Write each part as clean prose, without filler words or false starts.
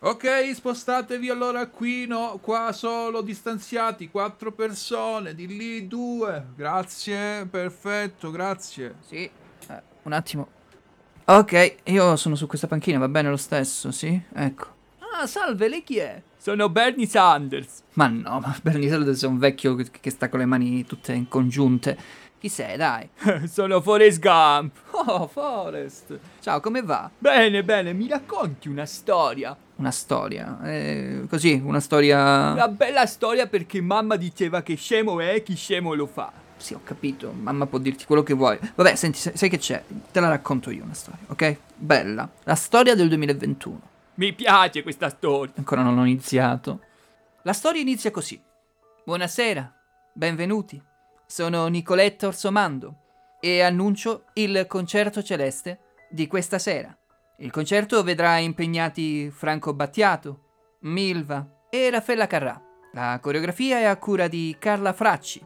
Ok, spostatevi allora qui, no, qua solo, distanziati, 4 persone, di lì 2, grazie, perfetto, grazie. Sì, un attimo. Ok, io sono su questa panchina, va bene lo stesso, sì? Ecco. Ah, salve, lei chi è? Sono Bernie Sanders. Ma no, ma Bernie Sanders è un vecchio che sta con le mani tutte in congiunte. Chi sei, dai? Sono Forrest Gump. Oh, Forrest. Ciao, come va? Bene, bene, mi racconti una storia? Una storia? Così, una storia... Una bella storia perché mamma diceva che scemo è chi scemo lo fa. Sì, ho capito, mamma può dirti quello che vuoi. Vabbè, senti, sai che c'è? Te la racconto io una storia, ok? Bella. La storia del 2021. Mi piace questa storia. Ancora non ho iniziato. La storia inizia così. Buonasera, benvenuti. Sono Nicoletta Orsomando e annuncio il concerto celeste di questa sera. Il concerto vedrà impegnati Franco Battiato, Milva e Raffaella Carrà. La coreografia è a cura di Carla Fracci,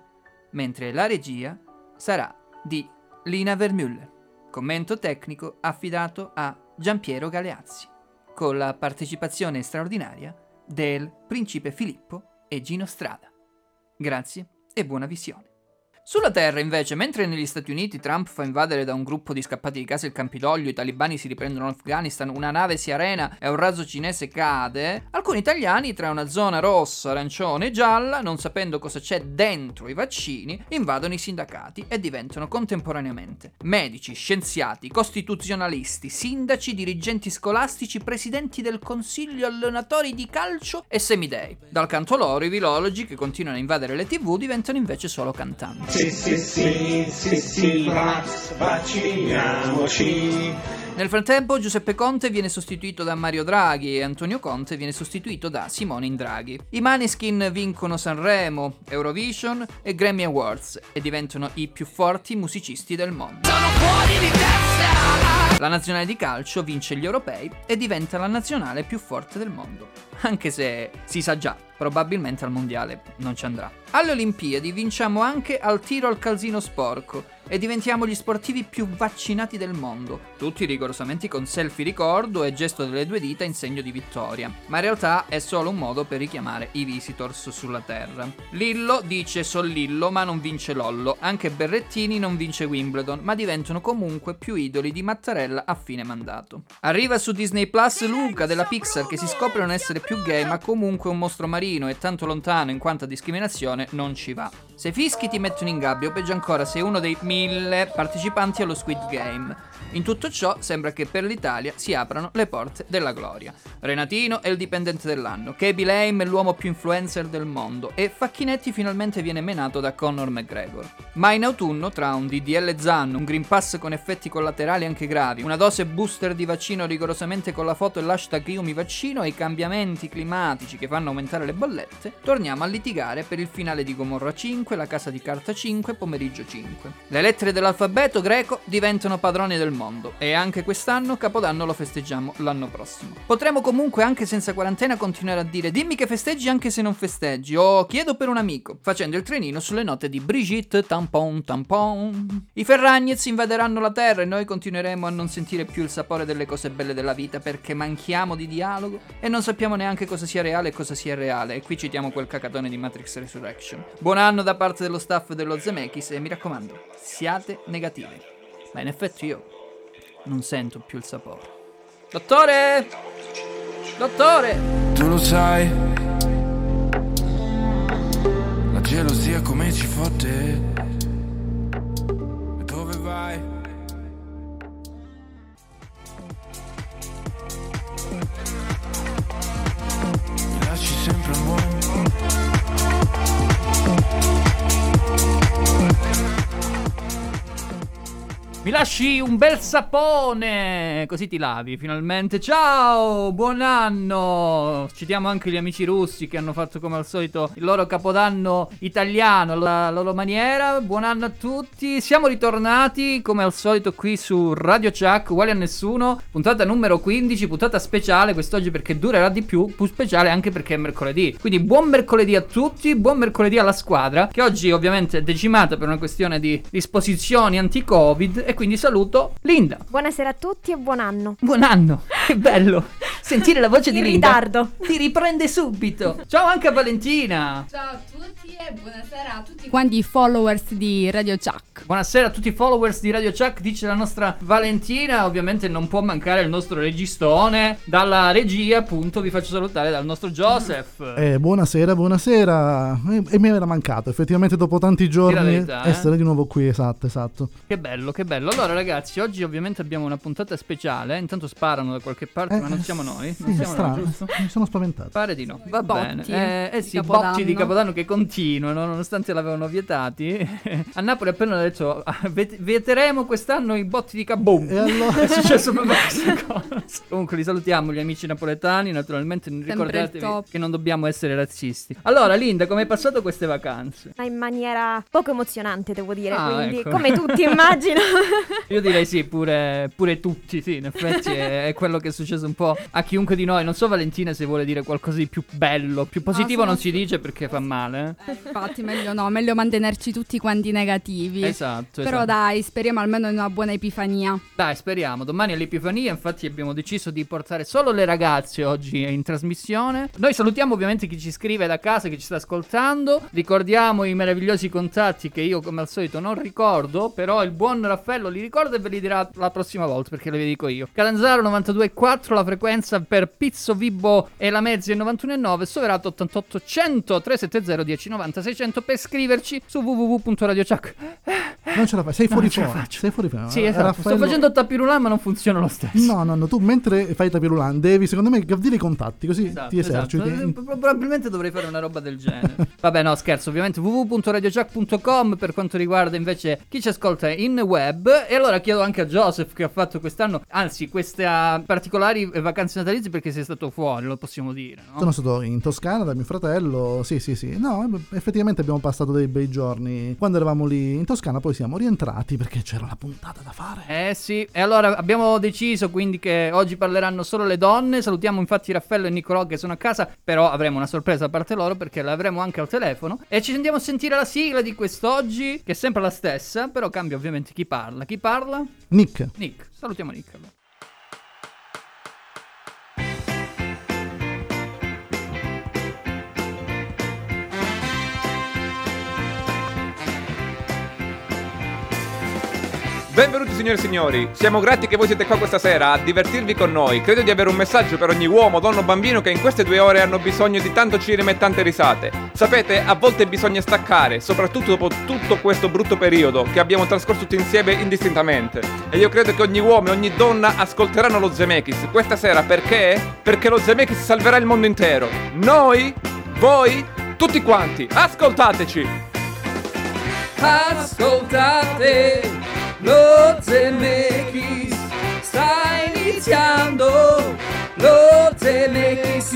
mentre la regia sarà di Lina Wertmüller. Commento tecnico affidato a Giampiero Galeazzi, con la partecipazione straordinaria del Principe Filippo e Gino Strada. Grazie e buona visione. Sulla terra, invece, mentre negli Stati Uniti Trump fa invadere da un gruppo di scappati di casa il Campidoglio, i talibani si riprendono l'Afghanistan, una nave si arena e un razzo cinese cade, alcuni italiani, tra una zona rossa, arancione e gialla, non sapendo cosa c'è dentro i vaccini, invadono i sindacati e diventano contemporaneamente medici, scienziati, costituzionalisti, sindaci, dirigenti scolastici, presidenti del consiglio, allenatori di calcio e semidei. Dal canto loro, i virologi, che continuano a invadere le TV, diventano invece solo cantanti. Sì, sì, sì, sì, sì, vacciniamoci. Nel frattempo Giuseppe Conte viene sostituito da Mario Draghi e Antonio Conte viene sostituito da Simone Indraghi. I Maneskin vincono Sanremo, Eurovision e Grammy Awards e diventano i più forti musicisti del mondo. Sono fuori di testa! La nazionale di calcio vince gli europei e diventa la nazionale più forte del mondo. Anche se si sa già, probabilmente al mondiale non ci andrà. Alle Olimpiadi vinciamo anche al tiro al calzino sporco e diventiamo gli sportivi più vaccinati del mondo, tutti rigorosamente con selfie ricordo e gesto delle due dita in segno di vittoria, ma in realtà è solo un modo per richiamare i visitors sulla terra. Lillo dice Sollillo ma non vince Lollo, anche Berrettini non vince Wimbledon, ma diventano comunque più idoli di Mattarella a fine mandato. Arriva su Disney Plus Luca della Pixar, che si scopre non essere più gay ma comunque un mostro marino e tanto lontano in quanto a discriminazione non ci va. Se fischi ti mettono in gabbia o peggio ancora sei uno dei 1000 partecipanti allo Squid Game. In tutto ciò sembra che per l'Italia si aprano le porte della gloria. Renatino è il dipendente dell'anno, Keby Lame è l'uomo più influencer del mondo e Facchinetti finalmente viene menato da Conor McGregor. Ma in autunno, tra un DDL Zan, un Green Pass con effetti collaterali anche gravi, una dose booster di vaccino rigorosamente con la foto e l'hashtag io mi vaccino e i cambiamenti climatici che fanno aumentare le bollette, torniamo a litigare per il finale di Gomorra 5, la casa di carta 5, pomeriggio 5. Le lettere dell'alfabeto greco diventano padroni del mondo e anche quest'anno Capodanno lo festeggiamo l'anno prossimo. Potremo comunque anche senza quarantena continuare a dire dimmi che festeggi anche se non festeggi o chiedo per un amico, facendo il trenino sulle note di Brigitte Tampon Tampon. I Ferragnez invaderanno la terra e noi continueremo a non sentire più il sapore delle cose belle della vita perché manchiamo di dialogo e non sappiamo neanche cosa sia reale e cosa sia reale, e qui citiamo quel cacatone di Matrix Resurrection. Buon anno da parte dello staff dello Zemeckis e mi raccomando, siate negativi. Ma in effetti io non sento più il sapore. Dottore! Dottore! Tu lo sai, la gelosia come ci fotte. Dove vai? Mi lasci sempre un buon mi lasci un bel sapone, così ti lavi finalmente. Ciao, buon anno. Citiamo anche gli amici russi che hanno fatto come al solito il loro capodanno italiano, la loro maniera. Buon anno a tutti. Siamo ritornati come al solito qui su Radio Ciak, uguali a nessuno. Puntata numero 15, puntata speciale quest'oggi perché durerà di più, più speciale anche perché è mercoledì. Quindi buon mercoledì a tutti, buon mercoledì alla squadra, che oggi ovviamente è decimata per una questione di disposizioni anti-covid. E quindi saluto Linda. Buonasera a tutti e buon anno. Buon anno, che bello. sentire la voce di Linda, ritardo, ti riprende subito. Ciao anche a Valentina. Ciao a tutti e buonasera a tutti quanti i followers di Radio Ciak. Buonasera a tutti i followers di Radio Ciak, dice la nostra Valentina. Ovviamente non può mancare il nostro registone. Dalla regia, appunto, vi faccio salutare dal nostro Joseph. Buonasera, buonasera. E mi era mancato, effettivamente, dopo tanti giorni verità, essere di nuovo qui, esatto. Che bello, che bello. Allora ragazzi, oggi ovviamente abbiamo una puntata speciale. Intanto sparano da qualche parte, ma non siamo noi. Non siamo noi, giusto? Mi sono spaventato. Pare di no. Va bene. Sì, botti di Capodanno che continuano, nonostante l'avevano vietati. A Napoli appena hanno detto vieteremo quest'anno i botti di Caboom. E allora è successo proprio questa cosa. Comunque li salutiamo gli amici napoletani, naturalmente ricordatevi che non dobbiamo essere razzisti. Allora Linda, come è passato queste vacanze? Ma in maniera poco emozionante, devo dire, quindi ecco, come tutti immagino. Io direi sì, pure tutti, sì, in effetti è quello che è successo un po' a chiunque di noi. Non so Valentina se vuole dire qualcosa di più bello, più positivo, non si dice perché fa male. Infatti meglio no, meglio mantenerci tutti quanti negativi. Esatto. Però dai, speriamo almeno in una buona Epifania. Dai, speriamo, domani è l'Epifania, infatti abbiamo deciso di portare solo le ragazze oggi in trasmissione. Noi salutiamo ovviamente chi ci scrive da casa, chi ci sta ascoltando, ricordiamo i meravigliosi contatti che io come al solito non ricordo, però il buon Raffaello li ricorda e ve li dirà la prossima volta perché ve li dico io. Catanzaro 92,4 la frequenza, per Pizzo, Vibo e la Mezzi 91,9, Soverato 88 100 370 1090 600 per scriverci su www.radiociak. Non ce la fai, sei fuori forma. Sei fuori forma. Sì, esatto. Raffaello... Sto facendo tapirulan ma non funziona lo stesso. No, tu mentre fai tapirulan devi secondo me dire i contatti, così esatto, ti eserciti. Esatto. Probabilmente dovrei fare una roba del genere. Vabbè, no, scherzo, ovviamente www.radiociak.com per quanto riguarda invece chi ci ascolta in web. E allora chiedo anche a Joseph che ha fatto quest'anno, anzi queste particolari vacanze natalizie, perché sei stato fuori, lo possiamo dire, no? Sono stato in Toscana da mio fratello, sì, no, effettivamente abbiamo passato dei bei giorni quando eravamo lì in Toscana, poi siamo rientrati perché c'era una puntata da fare. Sì, e allora abbiamo deciso quindi che oggi parleranno solo le donne. Salutiamo infatti Raffaello e Nicolò che sono a casa, però avremo una sorpresa da parte loro perché l'avremo anche al telefono e ci andiamo a sentire la sigla di quest'oggi che è sempre la stessa, però cambia ovviamente chi parla. Chi parla? Nick. Salutiamo Nick. Benvenuti signore e signori, siamo grati che voi siete qua questa sera a divertirvi con noi. Credo di avere un messaggio per ogni uomo, donna o bambino che in queste 2 ore hanno bisogno di tanto cinema e tante risate. Sapete, a volte bisogna staccare, soprattutto dopo tutto questo brutto periodo che abbiamo trascorso tutti insieme indistintamente. E io credo che ogni uomo e ogni donna ascolteranno lo Zemeckis questa sera, perché? Perché lo Zemeckis salverà il mondo intero. Noi, voi, tutti quanti, ascoltateci! Ascoltate! Lo Zemeckis sta iniziando, lo Zemeckis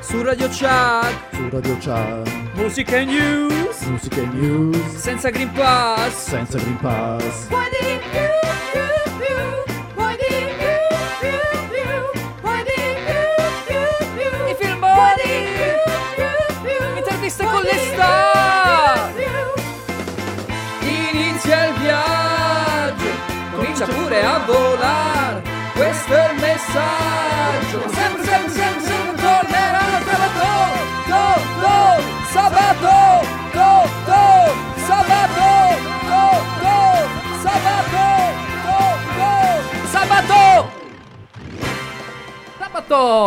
su Radio Ciak. Musica e news, senza Green Pass. Why did you, I film body, interviste con le star. Inizia il viaggio, comincia pure a volare, questo è il messaggio, sempre torneranno tra la sabato!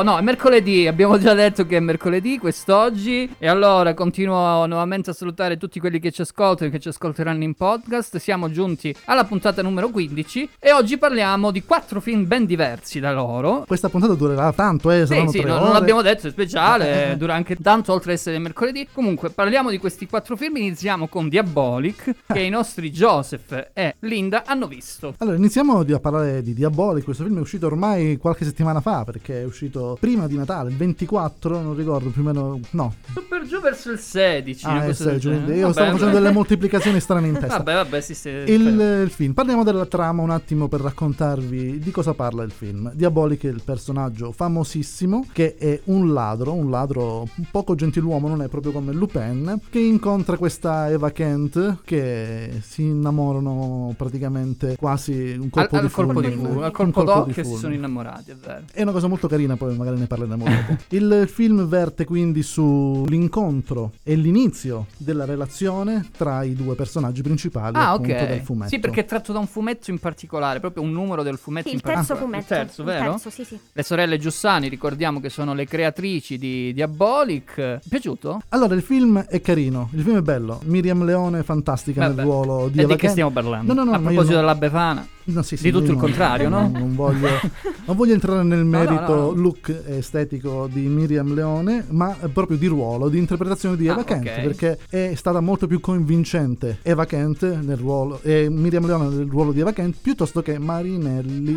No, è mercoledì, abbiamo già detto che è mercoledì quest'oggi. E allora continuo nuovamente a salutare tutti quelli che ci ascoltano e che ci ascolteranno in podcast. Siamo giunti alla puntata numero 15 e oggi parliamo di 4 film ben diversi da loro. Questa puntata durerà tanto, saranno 3 ore. Non l'abbiamo detto, è speciale, dura anche tanto oltre essere mercoledì. Comunque parliamo di questi 4 film, iniziamo con Diabolik che i nostri Joseph e Linda hanno visto. Allora iniziamo a parlare di Diabolik, questo film è uscito ormai qualche settimana fa perché è uscito prima di Natale, il 24, non ricordo, più o meno, no. Per giù verso il 16. Ah, il 16, quindi io stavo facendo delle moltiplicazioni strane in testa. Vabbè, sì. Il film. Parliamo della trama un attimo per raccontarvi di cosa parla il film. Diabolik è il personaggio famosissimo che è un ladro poco gentiluomo, non è proprio come Lupin, che incontra questa Eva Kent, che si innamorano praticamente quasi un colpo di fulmine. Al colpo d'occhio si sono innamorati, è vero. È una cosa molto carina, poi magari ne parleremo dopo. Il film verte quindi sull'incontro e l'inizio della relazione tra i due personaggi principali, appunto, okay, del fumetto. Sì, perché è tratto da un fumetto in particolare, proprio un numero del fumetto, sì, in particolare. Il terzo fumetto. Il terzo, vero? Il terzo, sì. Le sorelle Giussani, ricordiamo che sono le creatrici di Diabolik. Ti è piaciuto? Allora, il film è carino, il film è bello. Miriam Leone è fantastica nel ruolo di Eva Kent. Che stiamo parlando? No, a proposito della Befana. No, sì, di tutto il contrario, no? Non voglio entrare nel merito look estetico di Miriam Leone, ma proprio di ruolo, di interpretazione di Eva Kent, perché è stata molto più convincente Eva Kent nel ruolo e Miriam Leone nel ruolo di Eva Kent piuttosto che Marinelli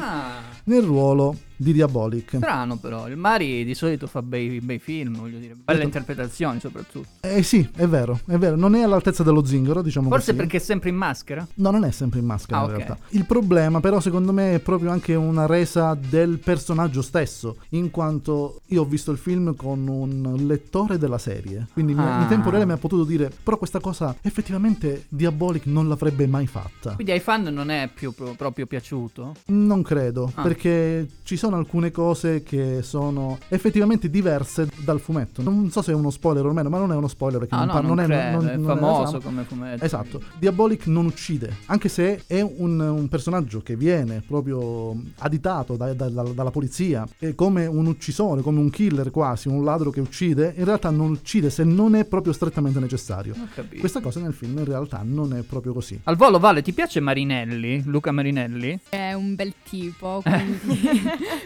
nel ruolo di Diabolik. Strano, però il Mari di solito fa bei film, voglio dire, belle interpretazioni soprattutto. Sì, è vero, non è all'altezza dello Zingaro, diciamo. Forse così. Perché è sempre in maschera? No, non è sempre in maschera in realtà. Il problema però secondo me è proprio anche una resa del personaggio stesso, in quanto io ho visto il film con un lettore della serie, quindi in tempo reale mi ha potuto dire però questa cosa effettivamente Diabolik non l'avrebbe mai fatta. Quindi ai fan non è più proprio piaciuto? Non credo, perché ci sono alcune cose che sono effettivamente diverse dal fumetto. Non so se è uno spoiler o meno, ma non è uno spoiler perché non è famoso come fumetto. Esatto. Diabolik non uccide, anche se è un personaggio che viene proprio aditato dalla polizia, è come un uccisore, come un killer quasi, un ladro che uccide. In realtà non uccide se non è proprio strettamente necessario. Questa cosa nel film in realtà non è proprio così. Al volo, Vale, ti piace Marinelli? Luca Marinelli? È un bel tipo, quindi...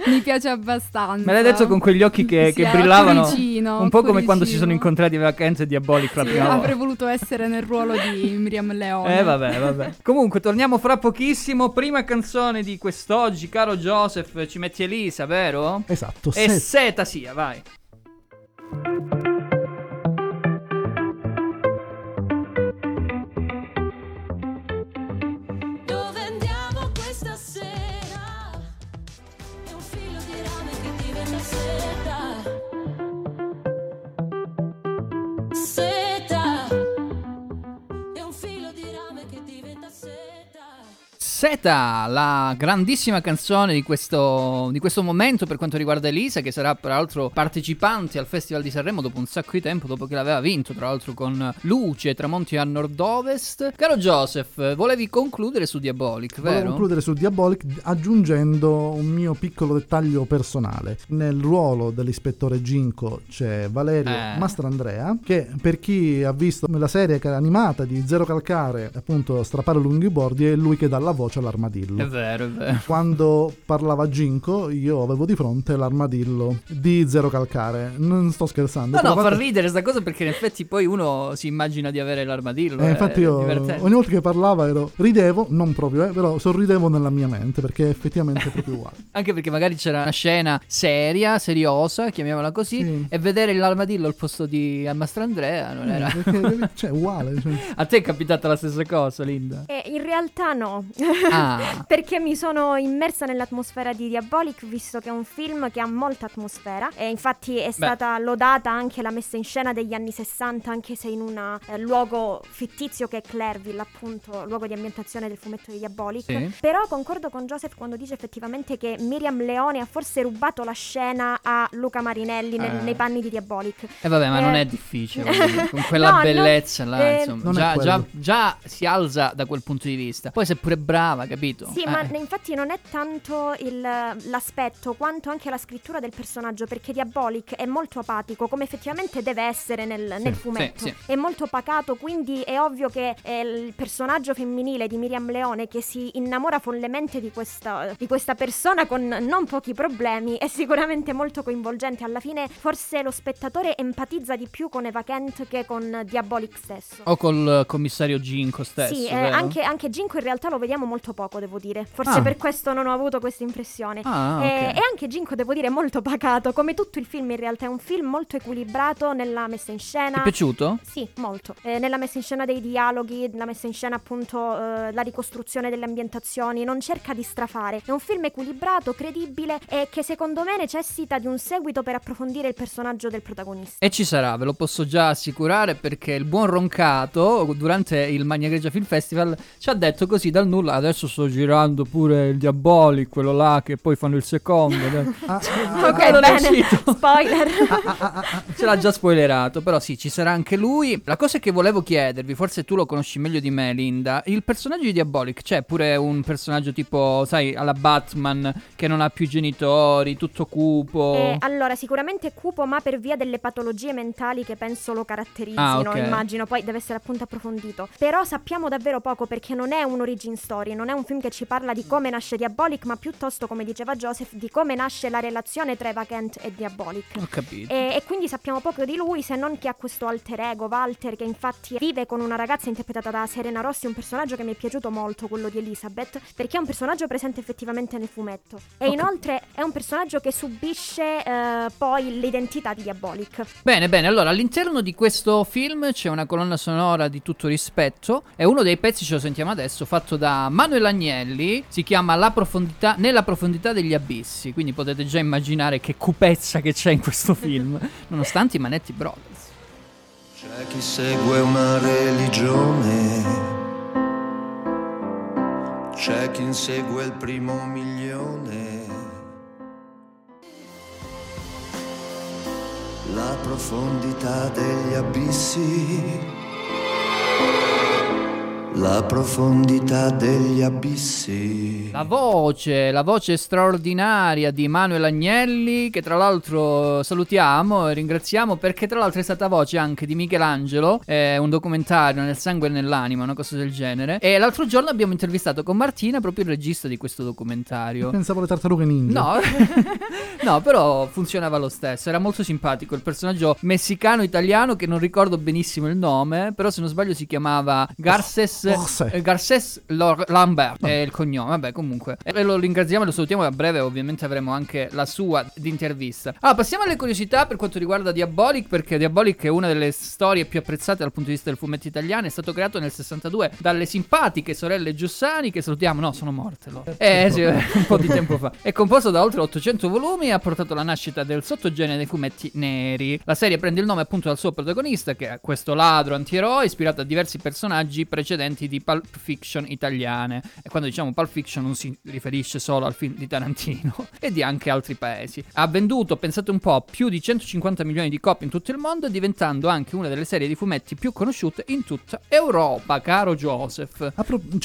Mi piace abbastanza. Me l'hai detto con quegli occhi che brillavano, coricino, un po' come quando si sono incontrati a vacanze Diabolik la prima volta. Avrei voluto essere nel ruolo di Miriam Leone. Vabbè. Comunque torniamo fra pochissimo. Prima canzone di quest'oggi, caro Joseph, ci metti Elisa, vero? Esatto. E Seta sia, vai. Seta, la grandissima canzone di questo momento per quanto riguarda Elisa, che sarà peraltro partecipante al Festival di Sanremo dopo un sacco di tempo, dopo che l'aveva vinto tra l'altro con Luce, Tramonti a Nord-Ovest. Caro Joseph, volevi concludere su Diabolik, vero? Volevo concludere su Diabolik aggiungendo un mio piccolo dettaglio personale. Nel ruolo dell'ispettore Ginko c'è Valerio Mastrandrea, che per chi ha visto la serie che era animata di Zero Calcare, appunto Strappare lungo i bordi, è lui che dà la voce all'armadillo. È vero. Quando parlava Ginko io avevo di fronte l'armadillo di Zero Calcare. Non sto scherzando. Fa ridere sta cosa perché in effetti poi uno si immagina di avere l'armadillo. Infatti io ogni volta che parlava ridevo, non proprio, però sorridevo nella mia mente perché effettivamente è proprio uguale. Anche perché magari c'era una scena seriosa, chiamiamola così, sì, e vedere l'armadillo al posto di Mastrandrea non era... Perché, uguale. A te è capitata la stessa cosa, Linda? In realtà no. Perché mi sono immersa nell'atmosfera di Diabolik, visto che è un film che ha molta atmosfera e infatti è stata lodata anche la messa in scena degli anni 60, anche se in un luogo fittizio che è Clairville, appunto, luogo di ambientazione del fumetto di Diabolik. Sì. Però concordo con Joseph quando dice effettivamente che Miriam Leone ha forse rubato la scena a Luca Marinelli nei panni di Diabolik. Ma non è difficile, con quella bellezza là, insomma, già si alza da quel punto di vista. Poi se pure bravo, capito? Sì, ma infatti non è tanto l'aspetto quanto anche la scrittura del personaggio, perché Diabolik è molto apatico, come effettivamente deve essere nel fumetto. Sì. È molto pacato, quindi è ovvio che è il personaggio femminile di Miriam Leone che si innamora follemente di questa persona con non pochi problemi è sicuramente molto coinvolgente. Alla fine forse lo spettatore empatizza di più con Eva Kent che con Diabolik stesso. O col commissario Ginko stesso, Sì, anche Ginko in realtà lo vediamo molto molto poco, devo dire. Forse per questo non ho avuto questa impressione. Okay. E anche Ginko, devo dire, è molto pacato, come tutto il film in realtà. È un film molto equilibrato nella messa in scena. Ti è piaciuto? Sì, molto. Nella messa in scena dei dialoghi, la messa in scena appunto, la ricostruzione delle ambientazioni, non cerca di strafare. È un film equilibrato, credibile e che secondo me necessita di un seguito per approfondire il personaggio del protagonista. E ci sarà, ve lo posso già assicurare, perché il buon Roncato durante il Magna Grecia Film Festival ci ha detto così dal nulla: adesso sto girando pure il Diabolik, quello là che poi fanno il secondo. Ok, non è uscito. Spoiler. Ce l'ha già spoilerato, però sì, ci sarà anche lui. La cosa che volevo chiedervi, forse tu lo conosci meglio di me, Linda, il personaggio di Diabolik, c'è pure un personaggio tipo, sai, alla Batman, che non ha più genitori, tutto cupo? Allora, sicuramente è cupo, ma per via delle patologie mentali che penso lo caratterizzino, okay. Immagino, poi deve essere appunto approfondito. Però sappiamo davvero poco, perché non è un origin story, non è un film che ci parla di come nasce Diabolik, ma piuttosto, come diceva Joseph, di come nasce la relazione tra Eva Kent e Diabolik. Ho capito. E quindi sappiamo poco di lui, se non che ha questo alter ego, Walter, che infatti vive con una ragazza interpretata da Serena Rossi, un personaggio che mi è piaciuto molto, quello di Elizabeth, perché è un personaggio presente effettivamente nel fumetto. E inoltre è un personaggio che subisce poi l'identità di Diabolik. Bene, bene, allora all'interno di questo film c'è una colonna sonora di tutto rispetto, e uno dei pezzi ce lo sentiamo adesso, fatto da Manuel Agnelli, si chiama La profondità, nella profondità degli abissi, quindi potete già immaginare che cupezza che c'è in questo film, nonostante i Manetti Brothers. C'è chi segue una religione, c'è chi insegue il primo milione. La profondità degli abissi, la profondità degli abissi. La voce straordinaria di Manuel Agnelli, che tra l'altro salutiamo e ringraziamo, perché tra l'altro è stata voce anche di Michelangelo, un documentario, Nel sangue e nell'anima, una cosa del genere. E l'altro giorno abbiamo intervistato con Martina proprio il regista di questo documentario. Pensavo le tartarughe ninja. No, no, però funzionava lo stesso, era molto simpatico. Il personaggio messicano-italiano, che non ricordo benissimo il nome, però se non sbaglio si chiamava Garcés Lambert è il cognome, vabbè, comunque. E lo ringraziamo e lo salutiamo, e a breve ovviamente avremo anche la sua d'intervista. Allora, passiamo alle curiosità per quanto riguarda Diabolik, perché Diabolik è una delle storie più apprezzate dal punto di vista del fumetto italiano. È stato creato nel 62 dalle simpatiche sorelle Giussani, che salutiamo, no, sono morte loro. Sì, un po' di tempo fa. È composto da oltre 800 volumi e ha portato alla nascita del sottogenere dei fumetti neri. La serie prende il nome appunto dal suo protagonista, che è questo ladro antieroe, ispirato a diversi personaggi precedenti di Pulp Fiction italiane. E quando diciamo Pulp Fiction non si riferisce solo al film di Tarantino e di anche altri paesi. Ha venduto, pensate un po', più di 150 milioni di copie in tutto il mondo, diventando anche una delle serie di fumetti più conosciute in tutta Europa, caro Joseph.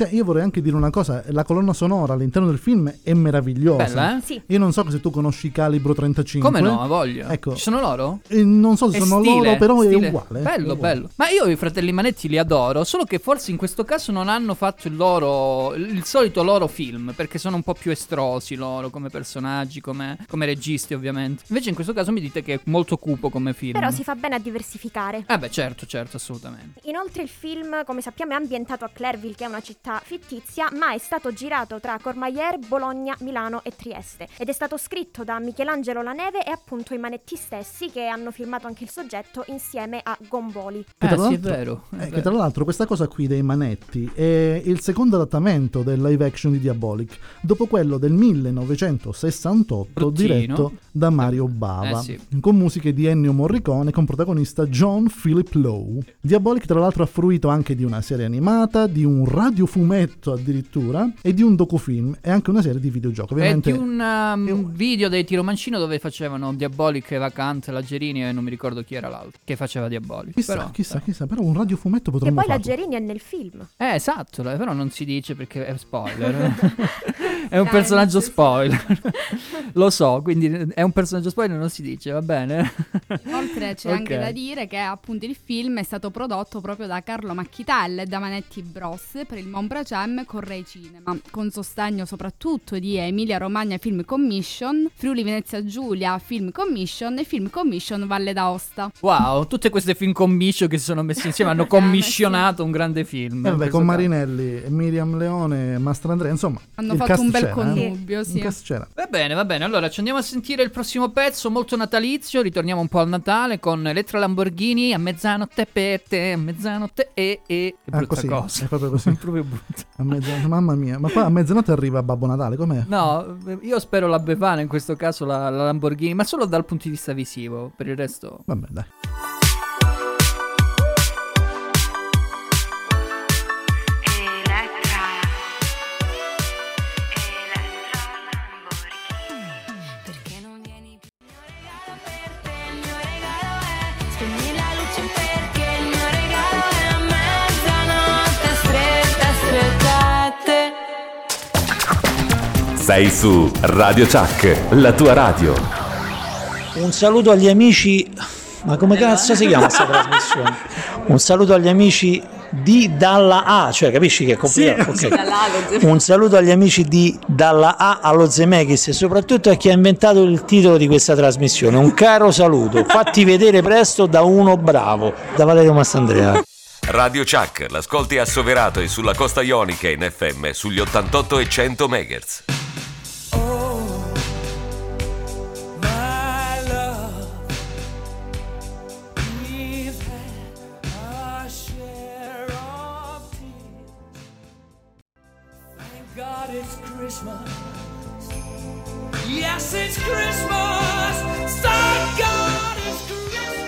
Io vorrei anche dire una cosa, la colonna sonora all'interno del film è meravigliosa. Bella, eh? Sì. Io non so se tu conosci Calibro 35. Come no, voglio. Ecco. Ci sono loro? Non so se sono loro, però è uguale. Bello, bello. Ma io i fratelli Manetti li adoro, solo che forse in questo caso non hanno fatto il solito loro film, perché sono un po' più estrosi loro come personaggi, come registi ovviamente. Invece in questo caso mi dite che è molto cupo come film. Però si fa bene a diversificare. Beh, certo, assolutamente. Inoltre il film, come sappiamo, è ambientato a Clerville, che è una città fittizia, ma è stato girato tra Courmayeur, Bologna, Milano e Trieste, ed è stato scritto da Michelangelo La Neve e appunto i Manetti stessi, che hanno filmato anche il soggetto insieme a Gomboli. Sì, è vero, è vero. Che tra l'altro questa cosa qui dei Manetti è il secondo adattamento del live action di Diabolik, dopo quello del 1968 diretto da Mario Bava, con musiche di Ennio Morricone, con protagonista John Philip Lowe. Diabolik tra l'altro ha fruito anche di una serie animata, di un radiofumetto addirittura, e di un docufilm, e anche una serie di videogiochi. Ovviamente è di un video dei Tiromancino dove facevano Diabolik e Vacante, Lagerini e non mi ricordo chi era l'altro che faceva Diabolik. Chissà, però un radiofumetto potremmo fare. E poi Lagerini è nel film. Esatto, però non si dice perché è spoiler. È un personaggio spoiler. Lo so, quindi è un personaggio spoiler, non si dice, va bene. Inoltre c'è anche da dire che appunto il film è stato prodotto proprio da Carlo Macchitel e da Manetti Bros per il Monpracem con Rai Cinema, con sostegno soprattutto di Emilia Romagna Film Commission, Friuli Venezia Giulia Film Commission e Film Commission Valle d'Aosta. Wow, tutte queste Film Commission che si sono messe insieme hanno commissionato un grande film. film. Vabbè, con Marinelli, Miriam Leone, Mastrandrea, insomma. Hanno fatto un bel connubio, sì. Va bene. Allora ci andiamo a sentire il prossimo pezzo, molto natalizio. Ritorniamo un po' al Natale con Elettra Lamborghini, A mezzanotte per te, a mezzanotte e. Che brutta cosa. È proprio così. È proprio brutta. A mezzanotte, mamma mia. Ma qua a mezzanotte arriva Babbo Natale, com'è? No, io spero la Befana, in questo caso la Lamborghini, ma solo dal punto di vista visivo. Per il resto. Vabbè, dai. Sei su Radio Ciak, la tua radio. Un saluto agli amici. Ma come cazzo si chiama questa trasmissione? Un saluto agli amici di Dalla A, cioè capisci che è complicato? Sì, okay. Un saluto agli amici di Dalla A allo Zemeckis e soprattutto a chi ha inventato il titolo di questa trasmissione. Un caro saluto, fatti vedere presto da uno bravo, da Valerio Mastrandrea. Radio Ciak, l'ascolti a Soverato e sulla costa ionica in FM sugli 88 e 100 MHz. Yes, it's Christmas. Thank God it's Christmas.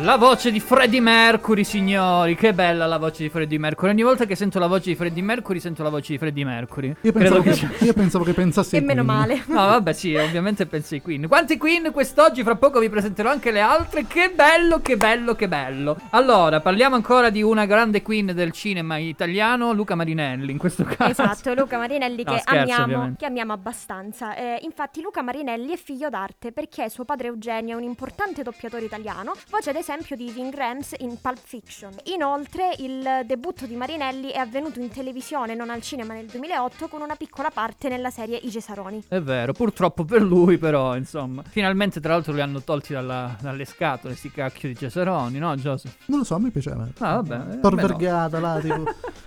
La voce di Freddie Mercury, signori, che bella la voce di Freddie Mercury. Ogni volta che sento la voce di Freddie Mercury, sento la voce di Freddie Mercury. Io pensavo che pensassi. E meno male. No, vabbè, sì, ovviamente penso ai Queen. Quanti Queen quest'oggi? Fra poco vi presenterò anche le altre. Che bello, che bello, che bello. Allora, parliamo ancora di una grande Queen del cinema italiano, Luca Marinelli, in questo caso. Esatto, Luca Marinelli, no, che scherzo, amiamo, ovviamente. Che amiamo abbastanza. Infatti, Luca Marinelli è figlio d'arte perché suo padre Eugenio è un importante doppiatore italiano, voce ad esempio di Ving Rhames in Pulp Fiction. Inoltre il debutto di Marinelli è avvenuto in televisione, non al cinema, nel 2008 con una piccola parte nella serie I Cesaroni. È vero, purtroppo per lui, però insomma finalmente, tra l'altro, li hanno tolti dalle scatole sti cacchio di Cesaroni, no Joseph? Non lo so, mi piaceva. Ah vabbè, Tor Vergata, no. Là tipo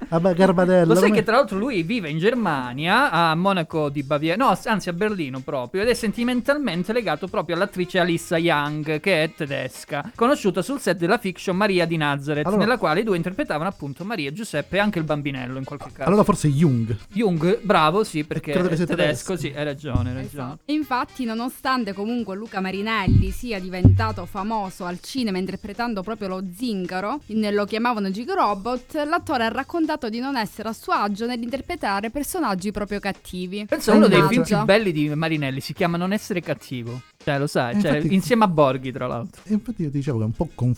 vabbè, Garbadello. Lo sai che tra l'altro lui vive in Germania, a Monaco di Baviera, no anzi a Berlino proprio, ed è sentimentalmente legato proprio all'attrice Alissa Young, che è tedesca, conosciuta sul set della fiction Maria di Nazareth, allora, nella quale i due interpretavano appunto Maria e Giuseppe e anche il bambinello in qualche caso. Allora forse Jung, bravo, sì, perché credo che sia tedesco. Sì, hai ragione. Infatti, nonostante comunque Luca Marinelli sia diventato famoso al cinema interpretando proprio lo zingaro, lo chiamavano Gig Robot, l'attore ha raccontato di non essere a suo agio nell'interpretare personaggi proprio cattivi. Penso uno dei film più belli di Marinelli si chiama Non essere cattivo. Cioè, lo sai, infatti, insieme a Borghi, tra l'altro. Infatti io dicevo che è un po' confusa.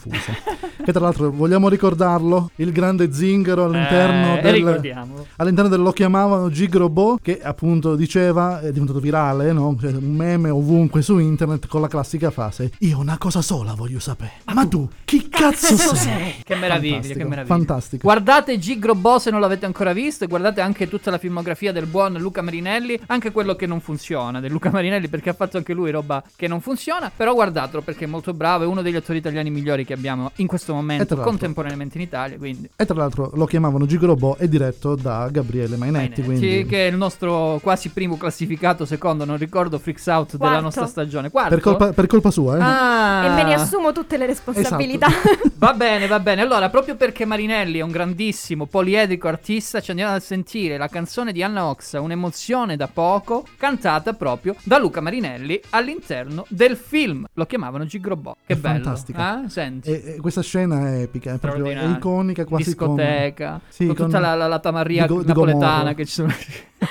Che tra l'altro vogliamo ricordarlo, il grande zingaro all'interno all'interno del lo chiamavano Gig Robot, che appunto diceva, è diventato virale, no? Cioè, un meme ovunque su internet con la classica frase: io una cosa sola voglio sapere, ma tu chi cazzo sei? Che meraviglia, fantastico, che meraviglia. Fantastico. Guardate Gig Robot se non l'avete ancora visto, e guardate anche tutta la filmografia del buon Luca Marinelli, anche quello che non funziona del Luca Marinelli, perché ha fatto anche lui roba che non funziona, però guardatelo perché è molto bravo, è uno degli attori italiani migliori che abbiamo in questo momento contemporaneamente in Italia, quindi. E tra l'altro lo chiamavano Gig Robot, è diretto da Gabriele Mainetti, quindi, che è il nostro quasi primo classificato, secondo, non ricordo, Freaks Out della nostra stagione, quarto, per colpa sua, eh? Ah. E me ne assumo tutte le responsabilità, esatto. Va bene, allora proprio perché Marinelli è un grandissimo poliedrico artista ci andiamo a sentire la canzone di Anna Oxa, Un'emozione da poco, cantata proprio da Luca Marinelli all'interno del film lo chiamavano Gig Robot. Che bello, fantastico, eh? Senti. E questa scena è epica, è proprio è iconica, quasi discoteca, come... sì, con tutta la tamarria napoletana che ci sono.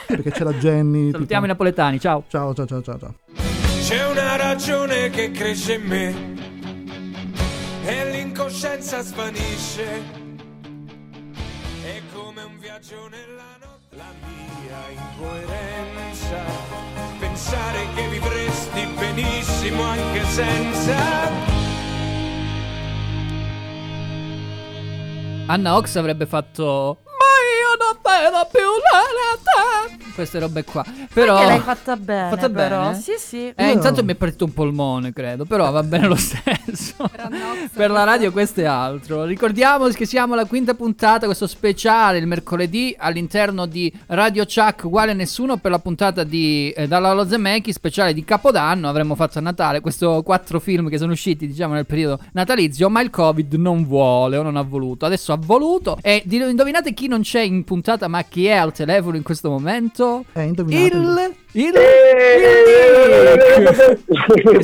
Perché c'è la Jenny. Salutiamo i napoletani, ciao. Ciao. C'è una ragione che cresce in me e l'incoscienza svanisce. È come un viaggio nella notte, la mia incoerenza. Pensare che vivresti benissimo anche senza. Anna Ox avrebbe fatto: ma io non vedo più la realtà. queste robe qua. Però perché l'hai fatta bene però. Sì sì. Intanto mi è partito un polmone, credo. Però va bene lo stesso. Per la radio questo è altro. Ricordiamoci che siamo alla quinta puntata, questo speciale il mercoledì all'interno di Radio Ciak uguale nessuno, per la puntata di Dallallo Zemeckis, speciale di Capodanno. Avremmo fatto a Natale questo 4 film che sono usciti diciamo nel periodo natalizio, ma il Covid non vuole o non ha voluto, adesso ha voluto. E indovinate chi non c'è in puntata ma chi è al telefono in questo momento? Il Nick.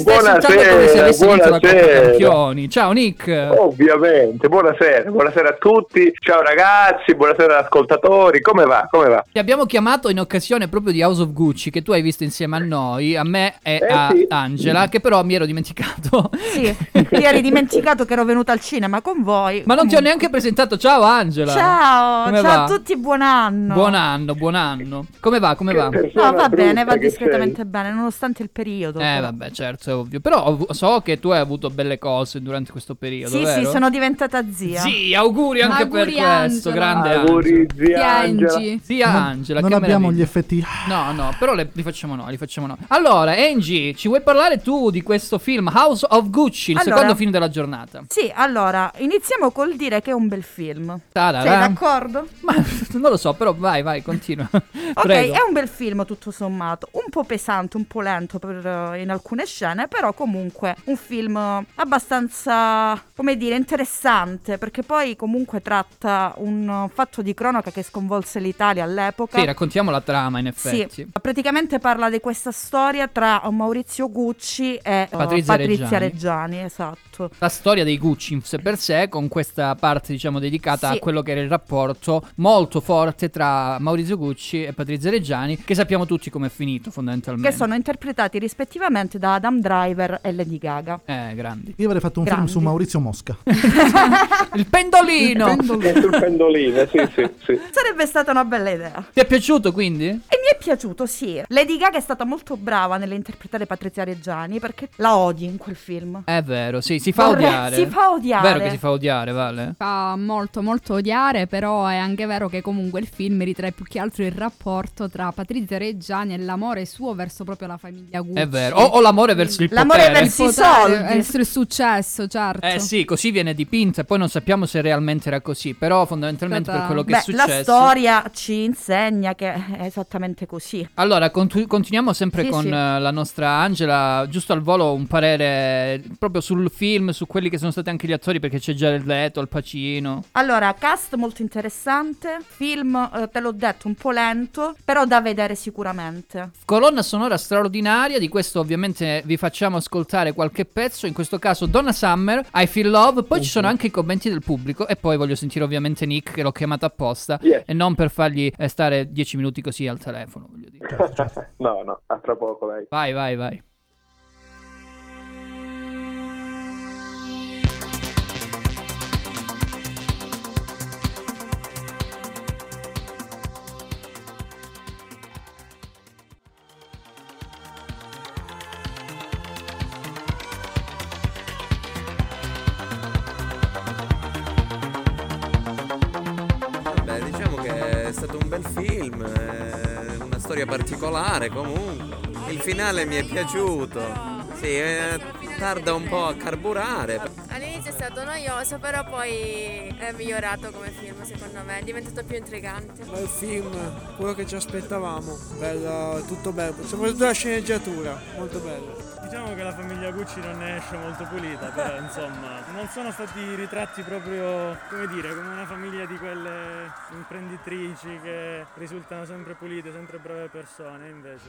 Buonasera, come se avessi vinto la Coppa Campioni. Ciao Nick. Ovviamente, buonasera a tutti. Ciao ragazzi, buonasera ascoltatori. Come va? Ti abbiamo chiamato in occasione proprio di House of Gucci, che tu hai visto insieme a noi, a me e a sì. Angela, che però mi ero dimenticato. Sì, ti eri dimenticato che ero venuta al cinema con voi. Ma non ti ho neanche presentato. Ciao Angela. Ciao a tutti, buon anno. Buon anno. Come va? No, va bene. Va discretamente bene nonostante il periodo. Vabbè, certo, è ovvio. Però so che tu hai avuto belle cose durante questo periodo. Sì, vero? Sì, sono diventata zia. Sì, auguri anche per questo. Grande auguri, zia Angela. Angela. Non abbiamo gli effetti. No, però li facciamo noi. Allora, Angie, ci vuoi parlare tu di questo film House of Gucci, secondo film della giornata? Sì, allora, iniziamo col dire che è un bel film. Sei d'accordo? Ma non lo so, però vai, continua. Ok, è un bel film tutto sommato. Un po' pesante, un po' lento in alcune scene, però comunque un film abbastanza, come dire, interessante, perché poi comunque tratta un fatto di cronaca che sconvolse l'Italia all'epoca. Sì, raccontiamo la trama in effetti. Sì, praticamente parla di questa storia tra Maurizio Gucci e Patrizia Reggiani, esatto. La storia dei Gucci sé per sé, con questa parte diciamo dedicata a quello che era il rapporto molto forte tra Maurizio Gucci e Patrizia Reggiani, che sappiamo tutti come è finito fondamentalmente, che sono interpretati rispettivamente da Adam Driver e Lady Gaga. Grandi. Io avrei fatto un film su Maurizio Mosca. Il pendolino. Sul pendolino, sì. Sarebbe stata una bella idea. Ti è piaciuto quindi? E mi è piaciuto, sì. Lady Gaga è stata molto brava nell'interpretare Patrizia Reggiani, perché la odi in quel film. È vero, sì, si fa odiare. È vero che si fa odiare, Vale? Si fa molto molto odiare, però è anche vero che comunque il film ritrae più che altro il rapporto tra Patrizia Reggiani e l'amore suo verso proprio la famiglia Gucci. È vero, o l'amore verso il potere. L'amore verso i soldi, verso il successo, certo. Sì, così viene dipinta, poi non sappiamo se realmente era così, però fondamentalmente per quello che è successo. La storia ci insegna che è esattamente così. Allora, continuiamo sempre con la nostra Angela, giusto al volo un parere proprio sul film, su quelli che sono stati anche gli attori, perché c'è Jared Leto, Al Pacino. Allora, cast molto interessante, film, te l'ho detto, un po' lento, però da vedere sicuramente. Colonna sonora straordinaria, di questo ovviamente vi facciamo ascoltare qualche pezzo, in questo caso Donna Summer, I Feel Love, poi ci sono anche i commenti del pubblico e poi voglio sentire ovviamente Nick, che l'ho chiamato apposta e non per fargli stare 10 minuti così al telefono, voglio dire. No, a tra poco, dai. Vai. Particolare comunque, il finale mi è piaciuto, tarda un po' a carburare. All'inizio è stato noioso, però poi è migliorato come film, secondo me, è diventato più intrigante. Il film, quello che ci aspettavamo, bello, tutto bello, soprattutto la sceneggiatura, molto bello. Diciamo che la famiglia Gucci non ne esce molto pulita, però insomma non sono stati ritratti proprio, come dire, come una famiglia di quelle imprenditrici che risultano sempre pulite, sempre brave persone, invece.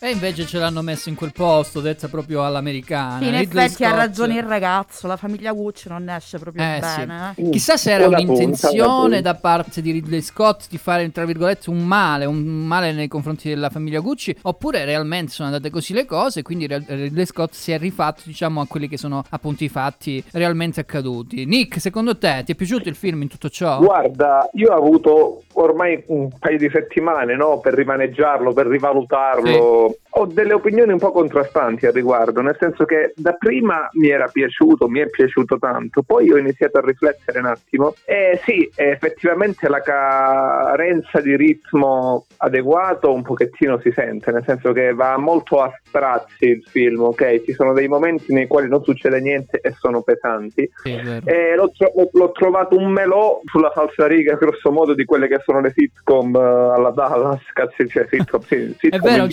E invece ce l'hanno messo in quel posto, detta proprio all'americana. Sì, in effetti ha ragione il ragazzo, la famiglia Gucci non ne esce proprio bene. Sì. Chissà se era un'intenzione da parte di Ridley Scott di fare, tra virgolette, un male nei confronti della famiglia Gucci, oppure realmente sono andate così le cose, quindi Ridley Scott si è rifatto diciamo a quelli che sono appunto i fatti realmente accaduti. Nick, secondo te ti è piaciuto il film in tutto ciò? Guarda, io ho avuto ormai un paio di settimane per rimaneggiarlo, per rivalutarlo ho delle opinioni un po' contrastanti al riguardo, nel senso che da prima mi è piaciuto tanto, poi ho iniziato a riflettere un attimo e sì, effettivamente la carenza di ritmo adeguato un pochettino si sente, nel senso che va molto a sprazzi il film, ok? Ci sono dei momenti nei quali non succede niente e sono pesanti, sì, e l'ho trovato un melò sulla falsariga grosso modo di quelle che sono le sitcom alla Dallas, cazzo, cioè sitcom, sì, sitcom è vero,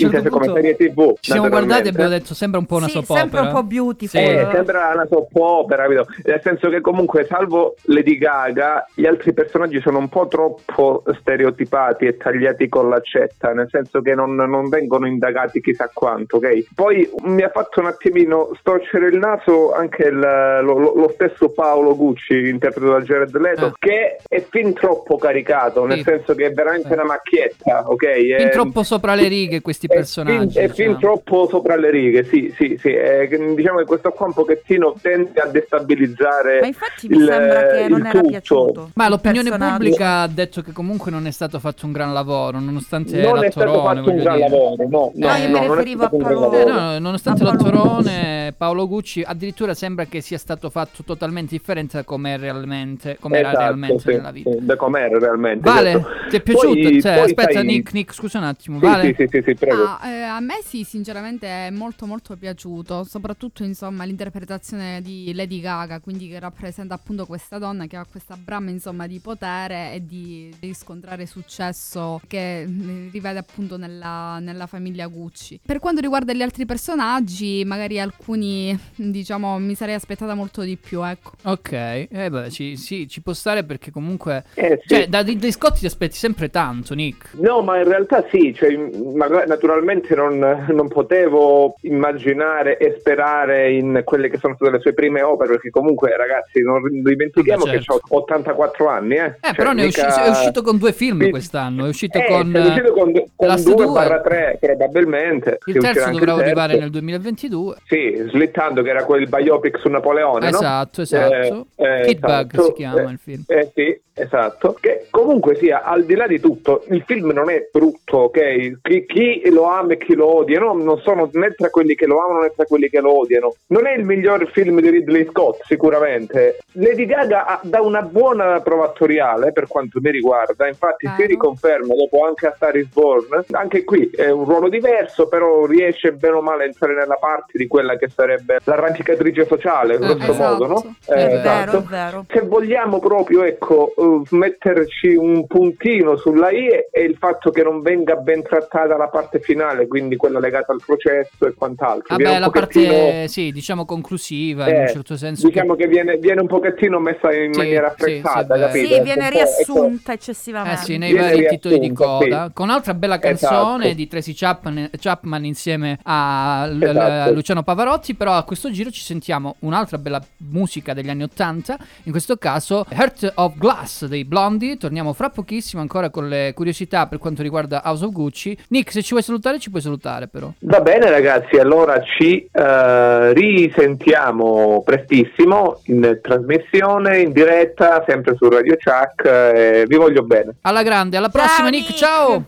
in TV, ci siamo guardati e abbiamo detto sembra un po' una soap opera, sembra un po' beautiful, sembra una soap opera, capito? Nel senso che comunque salvo Lady Gaga gli altri personaggi sono un po' troppo stereotipati e tagliati con l'accetta, nel senso che non vengono indagati chissà quanto, ok? Poi mi ha fatto un attimino storcere il naso anche lo stesso Paolo Gucci interpretato da Jared Leto, che è fin troppo caricato, nel senso che è veramente una macchietta, ok? Fin troppo sopra le righe questi personaggi, è fin troppo sopra le righe, sì. Diciamo che questo qua un pochettino tende a destabilizzare. Ma infatti mi sembra che non era piaciuto. Ma l'opinione pubblica ha detto che comunque non è stato fatto un gran lavoro, nonostante l'attorone. Nonostante l'attorone, Paolo Gucci addirittura sembra che sia stato fatto totalmente differente da come realmente, come era realmente nella vita. Da com'era realmente. Vale, certo. Ti è piaciuto? Aspetta, Nick, scusa un attimo. Vale? Sì, prego. A me sì, sinceramente è molto molto piaciuto, soprattutto insomma l'interpretazione di Lady Gaga, quindi che rappresenta appunto questa donna che ha questa brama insomma di potere e di riscontrare successo che rivede appunto nella famiglia Gucci. Per quanto riguarda gli altri personaggi, magari alcuni diciamo mi sarei aspettata molto di più, ecco. Ok, ci può stare perché comunque cioè da Ridley Scott ti aspetti sempre tanto, Nick. No, ma in realtà sì, cioè naturalmente non potevo immaginare e sperare in quelle che sono state le sue prime opere, perché comunque ragazzi non dimentichiamo che ho 84 anni cioè, però è uscito con 2 film quest'anno, è uscito con 2/3 probabilmente, il terzo dovrà arrivare nel 2022, sì, slittando, che era quel biopic su Napoleone, esatto. Kid Bug si chiama il film, sì, esatto, che comunque sia, al di là di tutto il film non è brutto, ok? Chi lo ama e chi lo odia, no? Non sono né tra quelli che lo amano né tra quelli che lo odiano. Non è il miglior film di Ridley Scott sicuramente. Lady Gaga dà una buona provattoriale per quanto mi riguarda, infatti si riconferma dopo anche a Star is Born, anche qui è un ruolo diverso, però riesce bene o male a entrare nella parte di quella che sarebbe l'arrampicatrice sociale, grosso modo, no? È vero. Se vogliamo proprio metterci un puntino sulla I è il fatto che non venga ben trattata la parte finale, quindi quella legata al processo e quant'altro. Vabbè, la parte conclusiva in un certo senso, diciamo che viene un pochettino messa in maniera affrettata, capito? Sì, viene riassunta eccessivamente nei vari titoli di coda, con un'altra bella canzone di Tracy Chapman insieme a Luciano Pavarotti. Però a questo giro ci sentiamo un'altra bella musica degli anni 80, in questo caso Heart of Glass dei Blondie. Torniamo fra pochissimo ancora con le curiosità per quanto riguarda House of Gucci. Nick, se ci vuoi salutare ci puoi salutare, però. Va bene ragazzi, allora ci risentiamo prestissimo in trasmissione, in diretta, sempre su Radio Ciak, vi voglio bene. Alla grande, alla prossima Nick, ciao!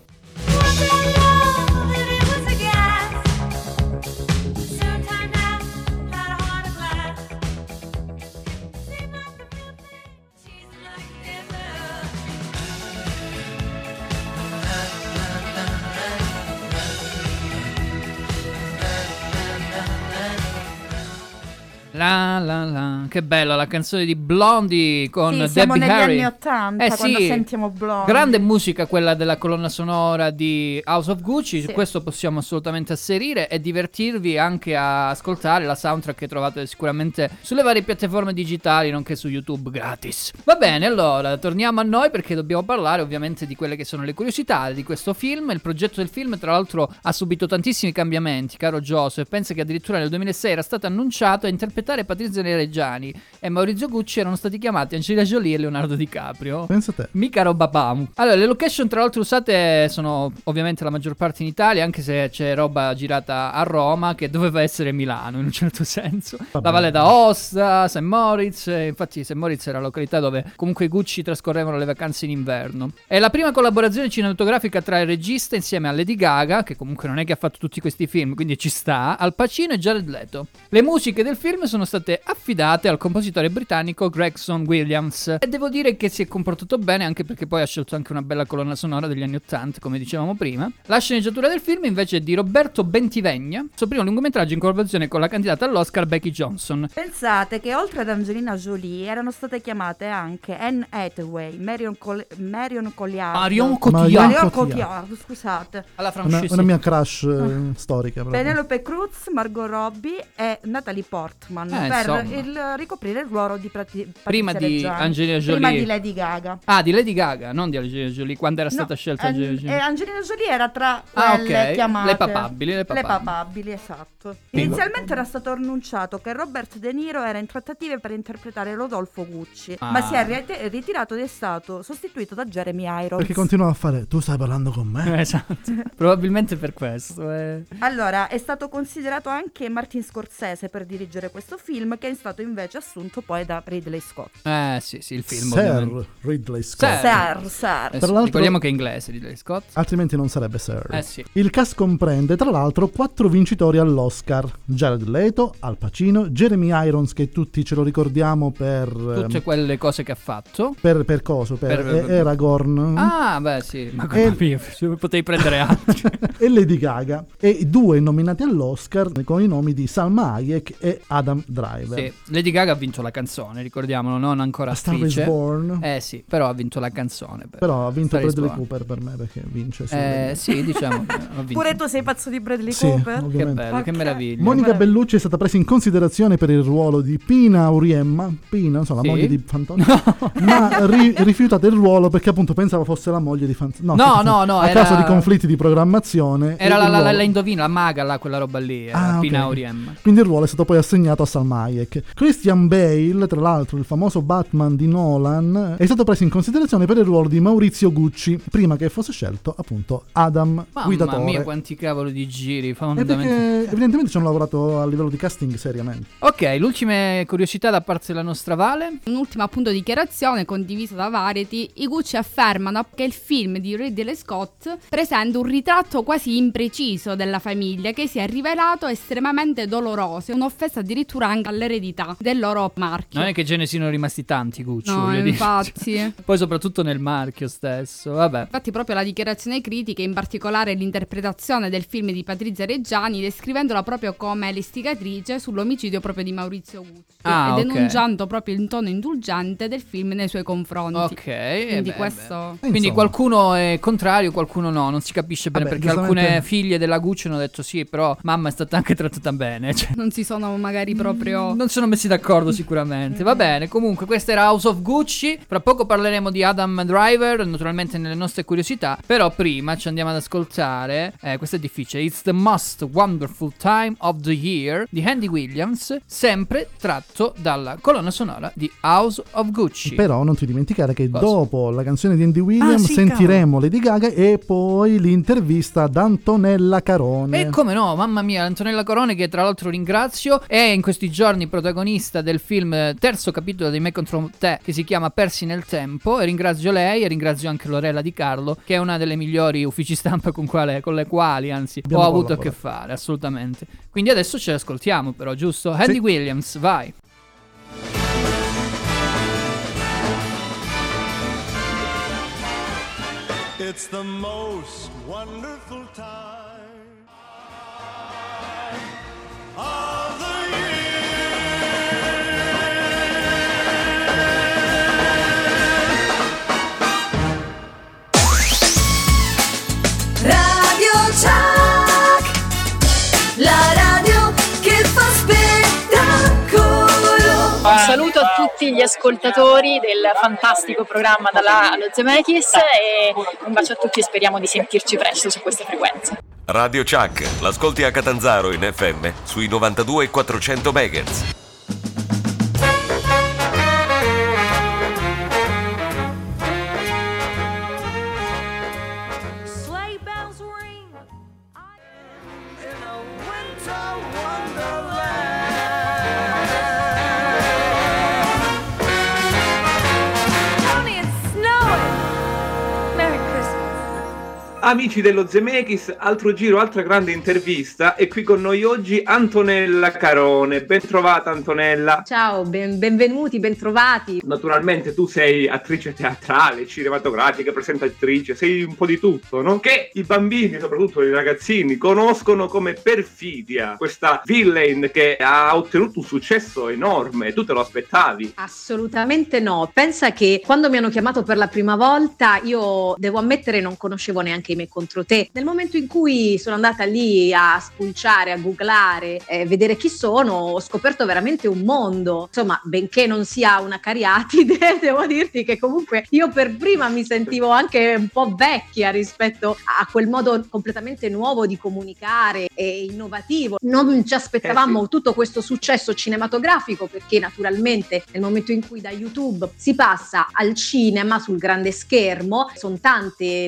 La la la, che bella la canzone di Blondie con Debbie Harry. Siamo negli anni 80 quando sentiamo Blondie. Grande musica quella della colonna sonora di House of Gucci, questo possiamo assolutamente asserire e divertirvi anche a ascoltare la soundtrack che trovate sicuramente sulle varie piattaforme digitali, nonché su YouTube gratis. Va bene, allora torniamo a noi perché dobbiamo parlare ovviamente di quelle che sono le curiosità di questo film. Il progetto del film tra l'altro ha subito tantissimi cambiamenti, caro Joseph, pensa che addirittura nel 2006 era stato annunciato e interpretato interpretare Patrizio Nereggiani e Maurizio Gucci erano stati chiamati Angelina Jolie e Leonardo DiCaprio. Pensa te. Mica roba pam. Allora, le location tra l'altro usate sono ovviamente la maggior parte in Italia, anche se c'è roba girata a Roma che doveva essere Milano in un certo senso. Vabbè. La Valle d'Aosta, St. Moritz, infatti St. Moritz era la località dove comunque i Gucci trascorrevano le vacanze in inverno. È la prima collaborazione cinematografica tra il regista insieme a Lady Gaga, che comunque non è che ha fatto tutti questi film, quindi ci sta, Al Pacino e Jared Leto. Le musiche del film sono state affidate al compositore britannico Gregson Williams e devo dire che si è comportato bene, anche perché poi ha scelto anche una bella colonna sonora degli anni 80, come dicevamo prima. La sceneggiatura del film invece è di Roberto Bentivegna, suo primo lungometraggio in collaborazione con la candidata all'Oscar Becky Johnson. Pensate che oltre ad Angelina Jolie erano state chiamate anche Anne Hathaway, Marion Cotillard, scusate, alla francese, una mia crush storica, Penelope Cruz, Margot Robbie e Natalie Portman, per ricoprire il ruolo di prima di Angelina Jolie, prima di Lady Gaga. Ah, di Lady Gaga, non di Angelina Jolie, quando era stata scelta Angelina Jolie. Angelina Jolie era tra le chiamate, le papabili, esatto. Inizialmente era stato annunciato che Robert De Niro era in trattative per interpretare Rodolfo Gucci, ma si è ritirato ed è stato sostituito da Jeremy Irons, perché continuava a fare "tu stai parlando con me". Esatto. Probabilmente per questo. Allora, è stato considerato anche Martin Scorsese per dirigere questo film, che è stato invece assunto poi da Ridley Scott. Sì, il film Sir Ridley Scott. Sir. Tra l'altro ricordiamo che è inglese Ridley Scott, altrimenti non sarebbe Sir. Sì. Il cast comprende tra l'altro 4 vincitori all'Oscar: Jared Leto, Al Pacino, Jeremy Irons, che tutti ce lo ricordiamo per tutte quelle cose che ha fatto, per Eragon. Potevi prendere altri. E Lady Gaga, e 2 nominati all'Oscar con i nomi di Salma Hayek e Adam Driver. Sì, Lady Gaga ha vinto la canzone, ricordiamolo, non ancora attrice. Sì, però ha vinto la canzone. Però ha vinto Bradley Cooper per me, perché vince. Sì, diciamo. Pure tu sei pazzo di Bradley Cooper. Ovviamente. Che bello, okay. Che meraviglia. Monica Bellucci è stata presa in considerazione per il ruolo di Pina Auriemma, la moglie di Fantoni, ma rifiutata il ruolo perché appunto pensava fosse la moglie di Fantoni. A causa di conflitti di programmazione. Era la indovina, la maga, quella roba lì, Pina Auriemma. Quindi il ruolo è stato poi assegnato a Salma Hayek. Christian Bale, tra l'altro il famoso Batman di Nolan, è stato preso in considerazione per il ruolo di Maurizio Gucci, prima che fosse scelto appunto Adam Guidatore. Mamma mia, quanti cavolo di giri, evidentemente ci hanno lavorato a livello di casting seriamente. Ok, l'ultima curiosità da parte della nostra Vale. Un'ultima appunto dichiarazione condivisa da Variety: i Gucci affermano che il film di Ridley Scott presenta un ritratto quasi impreciso della famiglia, che si è rivelato estremamente doloroso, un'offesa addirittura anche all'eredità del loro marchio. Non è che ce ne siano rimasti tanti Gucci, infatti. Poi soprattutto nel marchio stesso, vabbè. Infatti proprio la dichiarazione critica, in particolare l'interpretazione del film di Patrizia Reggiani, descrivendola proprio come l'istigatrice sull'omicidio proprio di Maurizio Gucci, e denunciando proprio il tono indulgente del film nei suoi confronti. Quindi qualcuno è contrario, qualcuno no, non si capisce bene, perché alcune figlie della Gucci hanno detto sì, però mamma è stata anche trattata bene, non si sono magari proprio non sono messi d'accordo sicuramente. Va bene, comunque questa era House of Gucci. Fra poco parleremo di Adam Driver, naturalmente nelle nostre curiosità, però prima ci andiamo ad ascoltare questo è difficile, It's the Most Wonderful Time of the Year di Handy Williams, sempre tratto dalla colonna sonora di House of Gucci. Però non ti dimenticare che dopo la canzone di Handy Williams sentiremo Lady Gaga e poi l'intervista ad Antonella Carone. E come no, mamma mia, Antonella Carone, che tra l'altro ringrazio, è in questi giorni protagonista del film, terzo capitolo di Me contro te, che si chiama Persi nel tempo, e ringrazio lei e ringrazio anche Lorella Di Carlo, che è una delle migliori uffici stampa con le quali ho avuto a che fare, assolutamente. Quindi adesso ce l'ascoltiamo però, giusto? Handy Williams, vai! It's the most wonderful time of the year. Radio Ciak, la radio che fa spettacolo. Saluto a tutti gli ascoltatori del fantastico programma dalla allo Zemeckis, e un bacio a tutti e speriamo di sentirci presto su queste frequenze. Radio Ciak, l'ascolti a Catanzaro in FM sui 92 e 400 MHz. Amici dello Zemeckis, altro giro, altra grande intervista, e qui con noi oggi Antonella Carone. Ben trovata Antonella. Ciao, benvenuti, bentrovati. Naturalmente tu sei attrice teatrale, cinematografica, presentatrice, sei un po' di tutto, no? Che i bambini, soprattutto i ragazzini, conoscono come Perfidia, questa villain che ha ottenuto un successo enorme. Tu te lo aspettavi? Assolutamente no. Pensa che quando mi hanno chiamato per la prima volta, io devo ammettere non conoscevo neanche Me contro te. Nel momento in cui sono andata lì a spulciare, a googlare, vedere chi sono, ho scoperto veramente un mondo. Insomma, benché non sia una cariatide, devo dirti che comunque io per prima mi sentivo anche un po' vecchia rispetto a quel modo completamente nuovo di comunicare e innovativo. Non ci aspettavamo tutto questo successo cinematografico, perché naturalmente nel momento in cui da YouTube si passa al cinema sul grande schermo, sono tante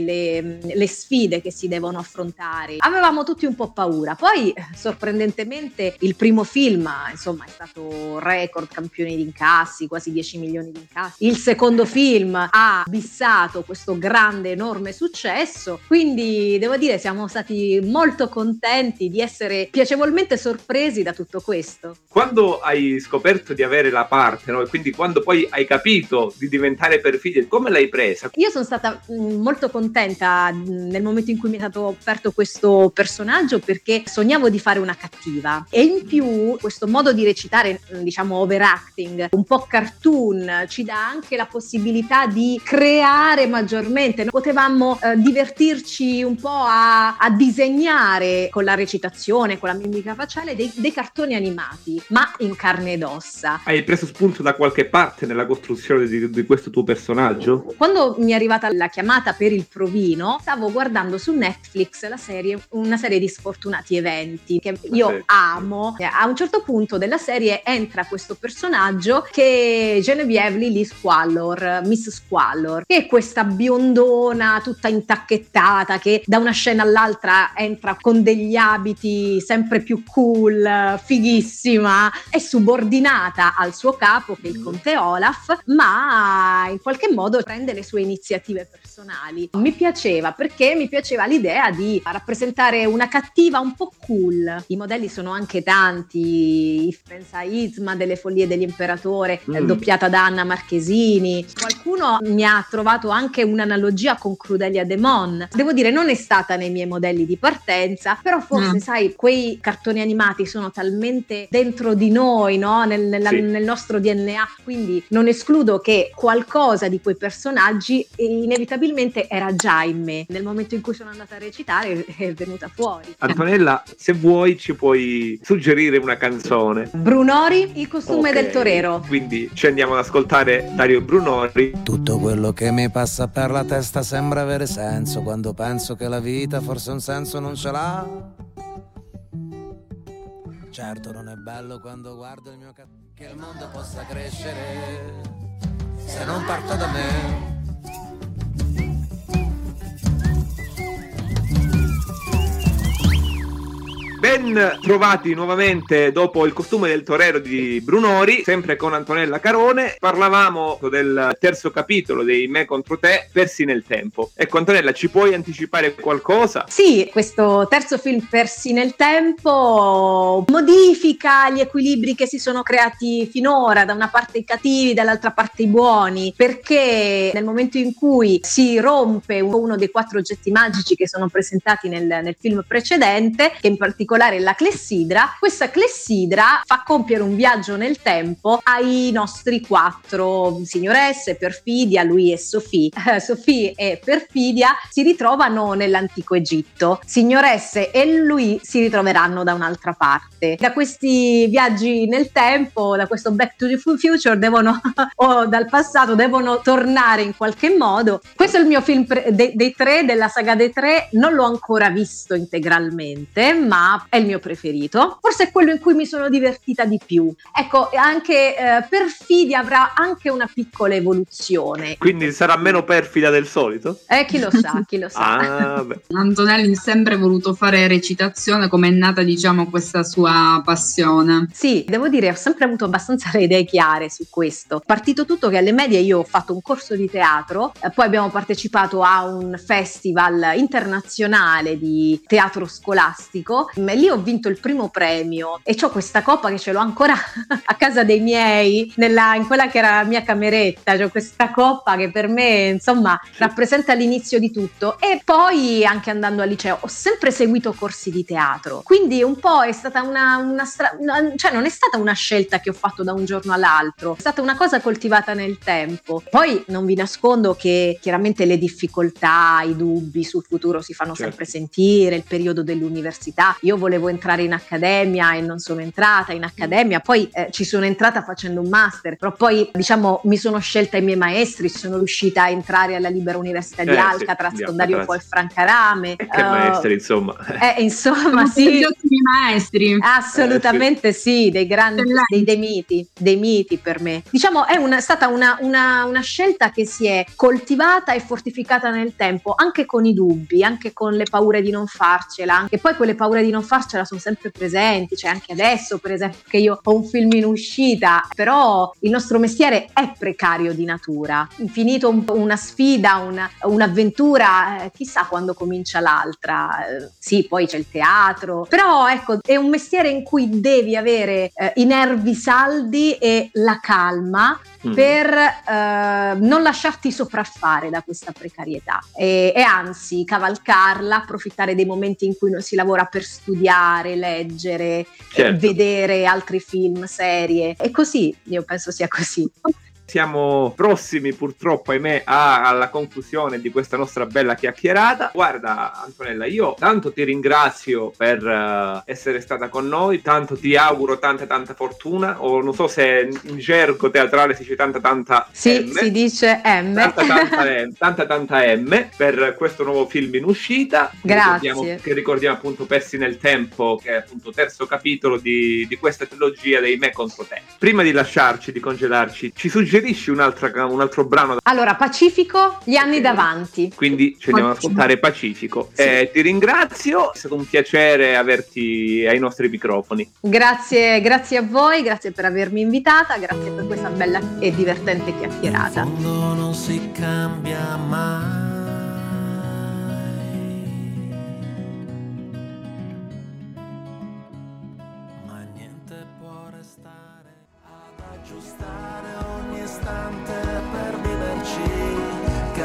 le sfide che si devono affrontare. Avevamo tutti un po' paura. Poi sorprendentemente il primo film, insomma, è stato record, campione di incassi, quasi 10 milioni di incassi. Il secondo film ha bissato questo grande, enorme successo, quindi devo dire siamo stati molto contenti di essere piacevolmente sorpresi da tutto questo. Quando hai scoperto di avere la parte, no? E quindi quando poi hai capito di diventare Perfidia, come l'hai presa? Io sono stata molto contenta nel momento in cui mi è stato offerto questo personaggio, perché sognavo di fare una cattiva, e in più questo modo di recitare, diciamo overacting, un po' cartoon, ci dà anche la possibilità di creare maggiormente. Potevamo divertirci un po' a disegnare con la recitazione, con la mimica facciale dei cartoni animati, ma in carne ed ossa. Hai preso spunto da qualche parte nella costruzione di questo tuo personaggio? Quando mi è arrivata la chiamata per il provino, stavo guardando su Netflix una serie di sfortunati eventi che io amo. A un certo punto della serie entra questo personaggio che è Genevieve Lily Squallor, Miss Squallor, che è questa biondona tutta intacchettata che da una scena all'altra entra con degli abiti sempre più cool, fighissima, è subordinata al suo capo che è il conte Olaf, ma in qualche modo prende le sue iniziative personali. Mi piaceva l'idea di rappresentare una cattiva un po' cool. I modelli sono anche tanti, pensa a Isma delle Follie dell'Imperatore, doppiata da Anna Marchesini. Qualcuno mi ha trovato anche un'analogia con Crudelia Demon. Devo dire, non è stata nei miei modelli di partenza, però forse sai, quei cartoni animati sono talmente dentro di noi, no? Nel nostro DNA, quindi non escludo che qualcosa di quei personaggi inevitabilmente era già in me. Nel momento in cui sono andata a recitare è venuta fuori. Antonella, se vuoi ci puoi suggerire una canzone. Brunori, Il costume del torero. Quindi ci andiamo ad ascoltare Dario Brunori. Tutto quello che mi passa per la testa sembra avere senso, quando penso che la vita forse un senso non ce l'ha. Certo non è bello quando guardo il mio che il mondo possa crescere se non parto da me. Ben trovati nuovamente dopo Il costume del torero di Brunori, sempre con Antonella Carone. Parlavamo del terzo capitolo dei Me contro te, persi nel tempo. Ecco Antonella, ci puoi anticipare qualcosa? Sì, questo terzo film, persi nel tempo, modifica gli equilibri che si sono creati finora, da una parte i cattivi, dall'altra parte i buoni, perché nel momento in cui si rompe uno dei quattro oggetti magici che sono presentati nel film precedente, che in particolare la clessidra, questa clessidra fa compiere un viaggio nel tempo ai nostri quattro signoresse, Perfidia, lui e Sophie. Sophie e Perfidia si ritrovano nell'antico Egitto, signoresse e lui si ritroveranno da un'altra parte. Da questi viaggi nel tempo, da questo Back to the Future devono o dal passato devono tornare in qualche modo. Questo è il mio film dei tre, della saga dei tre. Non l'ho ancora visto integralmente, ma è il mio preferito, forse è quello in cui mi sono divertita di più. Ecco, anche Perfidi avrà anche una piccola evoluzione. Quindi sarà meno perfida del solito? Chi lo sa, chi lo sa. Ah, Antonelli sempre voluto fare recitazione, come è nata, diciamo, questa sua passione? Sì, devo dire, ho sempre avuto abbastanza le idee chiare su questo. Partito tutto che alle medie io ho fatto un corso di teatro, poi abbiamo partecipato a un festival internazionale di teatro scolastico, e lì ho vinto il primo premio e c'ho questa coppa che ce l'ho ancora a casa dei miei, in quella che era la mia cameretta. C'ho questa coppa che per me, insomma, rappresenta l'inizio di tutto. E poi, anche andando al liceo, ho sempre seguito corsi di teatro, quindi un po' è stata cioè non è stata una scelta che ho fatto da un giorno all'altro, è stata una cosa coltivata nel tempo. Poi non vi nascondo che chiaramente le difficoltà, i dubbi sul futuro si fanno sempre sentire, il periodo dell'università. Io volevo entrare in accademia e non sono entrata in accademia, poi ci sono entrata facendo un master, però poi, diciamo, mi sono scelta i miei maestri, sono riuscita a entrare alla Libera Università di Alcatraz con Dario Pol Francarame. Che maestri, insomma. Insomma, sì. Gli ottimi maestri. Assolutamente sì, dei grandi, dei miti per me. Diciamo, è stata una scelta che si è coltivata e fortificata nel tempo, anche con i dubbi, anche con le paure di non farcela. E poi quelle paure di non farcela sono sempre presenti, cioè anche adesso, per esempio, che io ho un film in uscita, però il nostro mestiere è precario di natura. Infinito una sfida, un'avventura, chissà quando comincia l'altra. Sì, poi c'è il teatro, però ecco, è un mestiere in cui devi avere i nervi saldi e la calma per non lasciarti sopraffare da questa precarietà e anzi cavalcarla, approfittare dei momenti in cui non si lavora per studiare, leggere, vedere altri film, serie, e così, io penso sia così. Siamo prossimi, purtroppo, ahimè, alla conclusione di questa nostra bella chiacchierata. Guarda, Antonella, io tanto ti ringrazio per essere stata con noi, tanto ti auguro tanta fortuna, o non so se in gergo teatrale si dice tanta sì, M. Si dice M. Tanta M per questo nuovo film in uscita. Grazie. Ricordiamo appunto Persi nel tempo, che è appunto terzo capitolo di questa trilogia dei Me contro te. Prima di lasciarci, di congelarci, ci suggerisci un altro brano? Allora, Pacifico, Gli anni davanti. Quindi ci andiamo ad ascoltare Pacifico. Sì. Ti ringrazio, è stato un piacere averti ai nostri microfoni. Grazie a voi, grazie per avermi invitata, grazie per questa bella e divertente chiacchierata. In fondo non si cambia mai.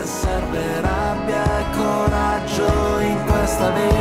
Serve rabbia e coraggio in questa vita.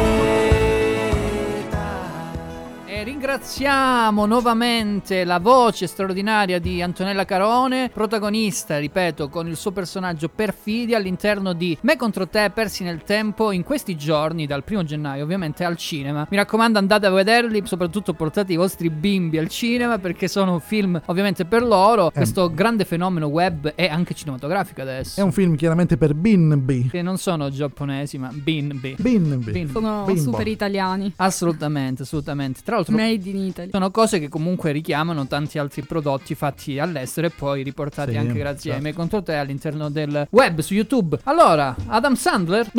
E ringraziamo nuovamente la voce straordinaria di Antonella Carone, protagonista, ripeto, con il suo personaggio Perfidi all'interno di Me contro te, Persi nel tempo, in questi giorni, dal 1 gennaio ovviamente, al cinema. Mi raccomando, andate a vederli, soprattutto portate i vostri bimbi al cinema, perché sono un film ovviamente per loro. Questo grande fenomeno web è anche cinematografico adesso. È un film chiaramente per bimbi, che non sono giapponesi, ma bimbi. Sono bimbo. Super italiani. Assolutamente. Tra l'altro, made in Italy. Sono cose che comunque richiamano tanti altri prodotti fatti all'estero e poi riportati anche grazie ai Me contro te all'interno del web su YouTube. Allora, Adam Driver.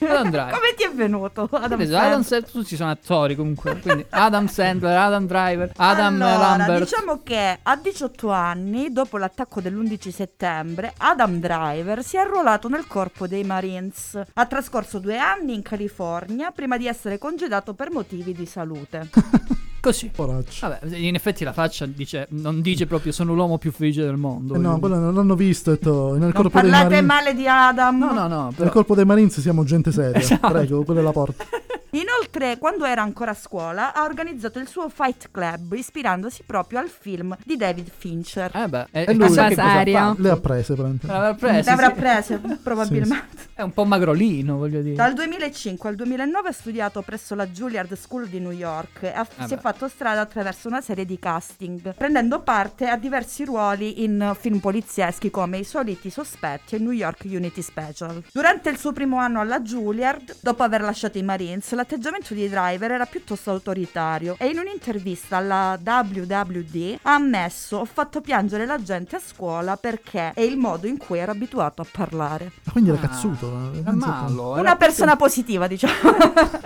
Come ti è venuto Adam Sandler? Tutti sono attori comunque, quindi Adam Sandler, Adam Driver, Adam Lambert. Diciamo che a 18 anni, dopo l'attacco dell'11 settembre, Adam Driver si è arruolato nel corpo dei Marines. Ha trascorso 2 anni in California prima di essere congedato per motivi di salute. Così. Vabbè, in effetti la faccia dice, non dice proprio sono l'uomo più felice del mondo. No, quello non l'hanno visto. Nel corpo parlate dei male di Adam. No. Però... nel corpo dei Marines siamo gente seria. Esatto. Prego, quella è la porta. Inoltre, quando era ancora a scuola, ha organizzato il suo Fight Club, ispirandosi proprio al film di David Fincher. E lui che cosa le ha prese, probabilmente. Sì. È un po' magrolino, voglio dire. Dal 2005 al 2009 ha studiato presso la Juilliard School di New York e si è fatto strada attraverso una serie di casting, prendendo parte a diversi ruoli in film polizieschi come I soliti sospetti e New York Unity Special. Durante il suo primo anno alla Juilliard, dopo aver lasciato i Marines, l'atteggiamento comportamento di Driver era piuttosto autoritario e in un'intervista alla WWD ha ammesso: ho fatto piangere la gente a scuola perché è il modo in cui era abituato a parlare. Ma quindi era cazzuto, una persona positiva, diciamo.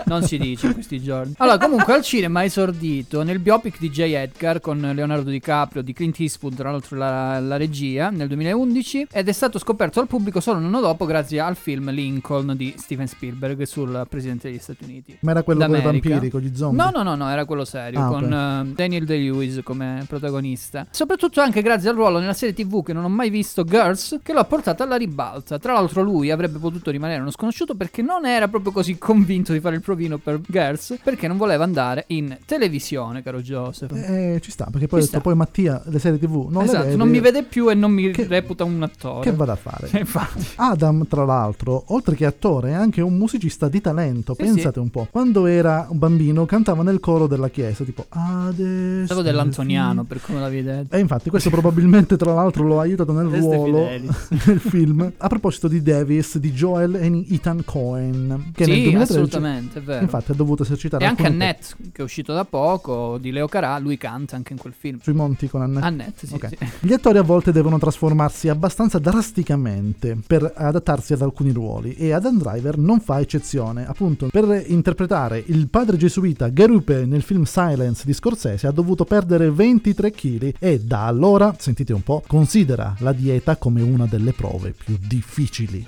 Non si dice in questi giorni. Allora, comunque al cinema ha esordito nel biopic di J. Edgar con Leonardo DiCaprio, di Clint Eastwood, tra l'altro la regia, nel 2011, ed è stato scoperto al pubblico solo un anno dopo grazie al film Lincoln di Steven Spielberg sul presidente degli Stati Uniti. Ma era quello d'America, con i vampiri, con gli zombie? No, era quello serio, con Daniel Day-Lewis come protagonista. Soprattutto anche grazie al ruolo nella serie TV che non ho mai visto, Girls, che lo ha portato alla ribalta. Tra l'altro lui avrebbe potuto rimanere uno sconosciuto perché non era proprio così convinto di fare il provino per Girls, perché non voleva andare in televisione, caro Joseph. Ci sta, perché poi ho detto, poi Mattia le serie TV non le vede, non mi vede più e non mi reputa un attore. Che vado a fare? Infatti. Adam, tra l'altro, oltre che attore, è anche un musicista di talento. Sì, pensate un po'. Quando era un bambino cantava nel coro della chiesa, tipo Ades. Stavo dell'Antoniano, per come l'avevi detto. E infatti questo probabilmente, tra l'altro, lo ha aiutato nel ruolo nel film. A proposito di Davis, di Joel e Ethan Cohen, che nel 2013, assolutamente, è vero. Infatti ha dovuto esercitare. E anche Annette, che è uscito da poco, di Leo Carà, lui canta anche in quel film. Sui monti con Annette, sì, okay. Sì. Gli attori a volte devono trasformarsi abbastanza drasticamente per adattarsi ad alcuni ruoli, e Adam Driver non fa eccezione. Appunto, per interpretare il padre gesuita Garupe nel film Silence di Scorsese ha dovuto perdere 23 kg e da allora, sentite un po', considera la dieta come una delle prove più difficili.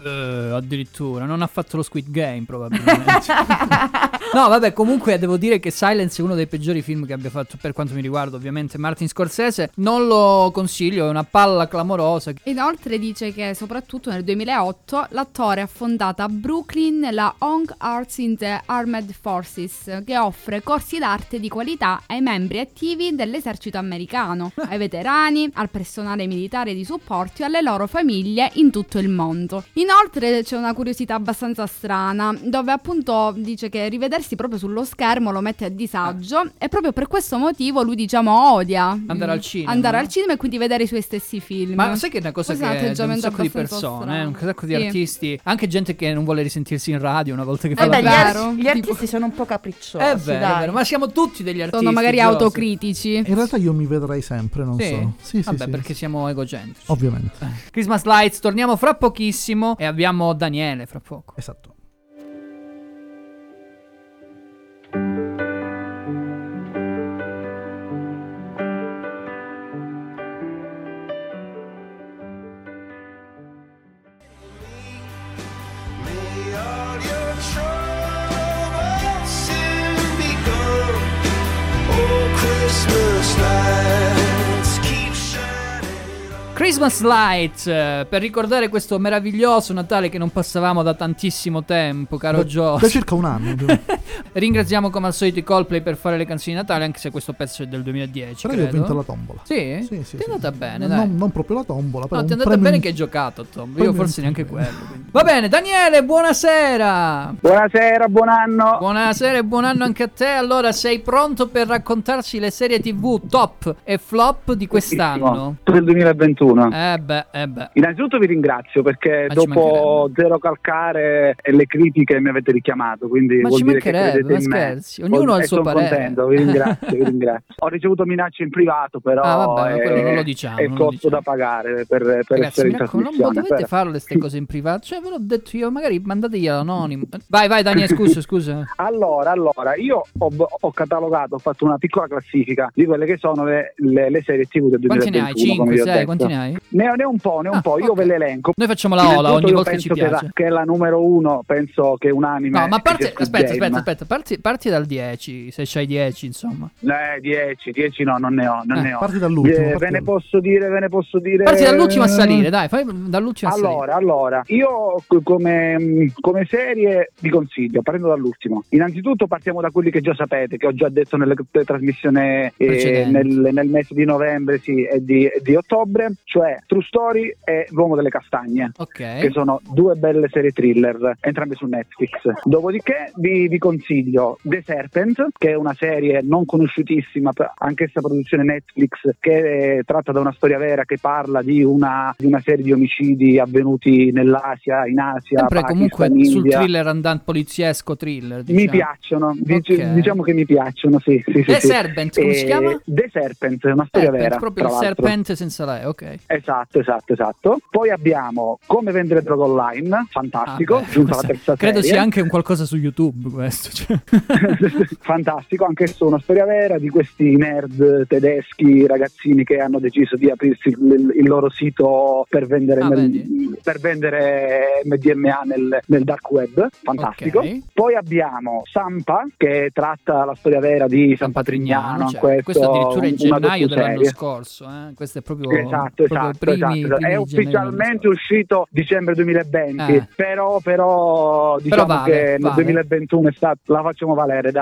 Addirittura non ha fatto lo Squid Game, probabilmente. No, vabbè, comunque devo dire che Silence è uno dei peggiori film che abbia fatto, per quanto mi riguarda, ovviamente. Martin Scorsese non lo consiglio, è una palla clamorosa. Inoltre dice che soprattutto nel 2008 l'attore ha fondato a Brooklyn la Hong Arts in the Armed Forces, che offre corsi d'arte di qualità ai membri attivi dell'esercito americano, ai veterani, al personale militare di supporto e alle loro famiglie in tutto il mondo. Inoltre c'è una curiosità abbastanza strana, dove appunto dice che rivedersi proprio sullo schermo lo mette a disagio e proprio per questo motivo lui, diciamo, odia andare al cinema e quindi vedere i suoi stessi film. Ma sai che è una cosa che c'è un sacco di persone, un sacco di artisti, anche gente che non vuole risentirsi in radio una volta che fa la radio. Gli artisti sono un po' capricciosi, è vero, ma siamo tutti degli artisti. Sono magari autocritici. In realtà io mi vedrei sempre, non so, perché siamo egocentrici. Ovviamente. Christmas Lights, torniamo fra pochissimo e abbiamo Daniele fra poco. Esatto. Christmas Lights, per ricordare questo meraviglioso Natale che non passavamo da tantissimo tempo, caro Gio. Da circa un anno. Ringraziamo come al solito i Coldplay per fare le canzoni di Natale, anche se questo pezzo è del 2010. Però credo. Io ho vinto la tombola. Sì. Ti è andata bene, dai. Non proprio la tombola, però. No, ti è andata bene che hai giocato, Tom. Io forse neanche quello. Quindi. Va bene, Daniele, buonasera. Buonasera, buon anno. Buonasera e buon anno anche a te. Allora, sei pronto per raccontarci le serie TV top e flop di quest'anno? Per il 2021. Innanzitutto vi ringrazio perché dopo Zero Calcare e le critiche mi avete richiamato, quindi vuol dire che credete in me. Ognuno ha il suo parere. Contento, vi ringrazio. Ho ricevuto minacce in privato, però è il costo da pagare per ragazzi, essere in trasmissione. Non dovete farle queste cose in privato, cioè ve l'ho detto io, magari mandateglielo anonimo. Vai Daniele, scusa. Allora, io ho catalogato, ho fatto una piccola classifica di quelle che sono le serie TV del 2021. Quanti ne hai? 5, 6, quanti ne hai? Ne ho un po', io ve le elenco. Noi facciamo la ola ogni volta che ci piace. Che è la numero 1, penso che unanime. No, ma parti dal 10, se c'hai 10, insomma. 10 no, non ne ho. Parti dall'ultimo. Ve ne posso dire. Parti dall'ultimo a salire, dai, fai dall'ultimo a salire. Allora, io come serie vi consiglio, partendo dall'ultimo. Innanzitutto partiamo da quelli che già sapete, che ho già detto nelle trasmissioni nel mese di novembre e di ottobre. cioè True Story e L'Uomo delle Castagne, okay, che sono due belle serie thriller, entrambe su Netflix. Dopodiché vi consiglio The Serpent, che è una serie non conosciutissima, anch'essa produzione Netflix, che tratta da una storia vera, che parla di una serie di omicidi avvenuti nell'Asia, in Asia, sempre Pakistan, comunque India. Sul thriller andante, poliziesco thriller, diciamo. Mi piacciono, okay, diciamo che mi piacciono, sì. The Serpent, come si chiama? The Serpent, è una storia vera, proprio il serpente senza la E, ok. Esatto. Poi abbiamo Come vendere droga online, fantastico, giunta la terza serie. Credo sia anche un qualcosa su YouTube questo, cioè. Fantastico, anche su una storia vera di questi nerd tedeschi, ragazzini che hanno deciso di aprirsi il loro sito per vendere MDMA nel dark web, fantastico. Okay. Poi abbiamo Sampa, che tratta la storia vera di San Patrignano, cioè, questo addirittura in gennaio dell'anno scorso, questo è proprio, esatto. È ufficialmente uscito dicembre 2020, però diciamo vale. 2021 la facciamo valere.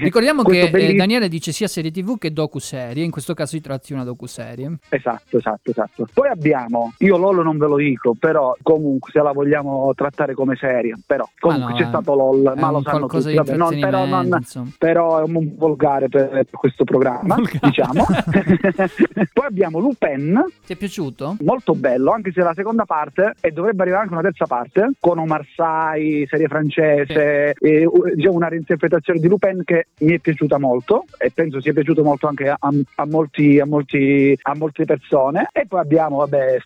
Ricordiamo che Daniele dice sia serie TV che docuserie, in questo caso si tratta di una docuserie. Esatto. Poi abbiamo Io LOL non ve lo dico, però comunque se la vogliamo trattare come serie, però comunque c'è stato LOL, ma lo sanno tutti, però è un volgare per questo programma, diciamo. Poi abbiamo Lupin. Ti è piaciuto? Molto bello, anche se la seconda parte, e dovrebbe arrivare anche una terza parte con Omar Sy, serie francese, e, diciamo, una reinterpretazione di Lupin che mi è piaciuta molto e penso sia piaciuto molto anche a molte persone. E poi abbiamo,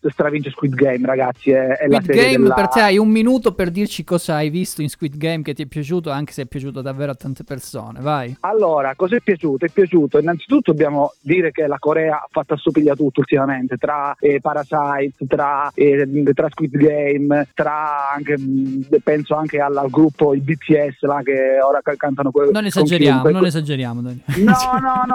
stravince Squid Game, ragazzi, è la serie Game della... Per te hai un minuto per dirci cosa hai visto in Squid Game che ti è piaciuto, anche se è piaciuto davvero a tante persone, vai. Allora, cosa è piaciuto? È piaciuto innanzitutto, dobbiamo dire che la Corea ha fatto assopiglia tutto ultimamente, tra Parasite, tra Squid Game, tra anche, penso anche al gruppo, i BTS là, che ora cantano non esageriamo. No,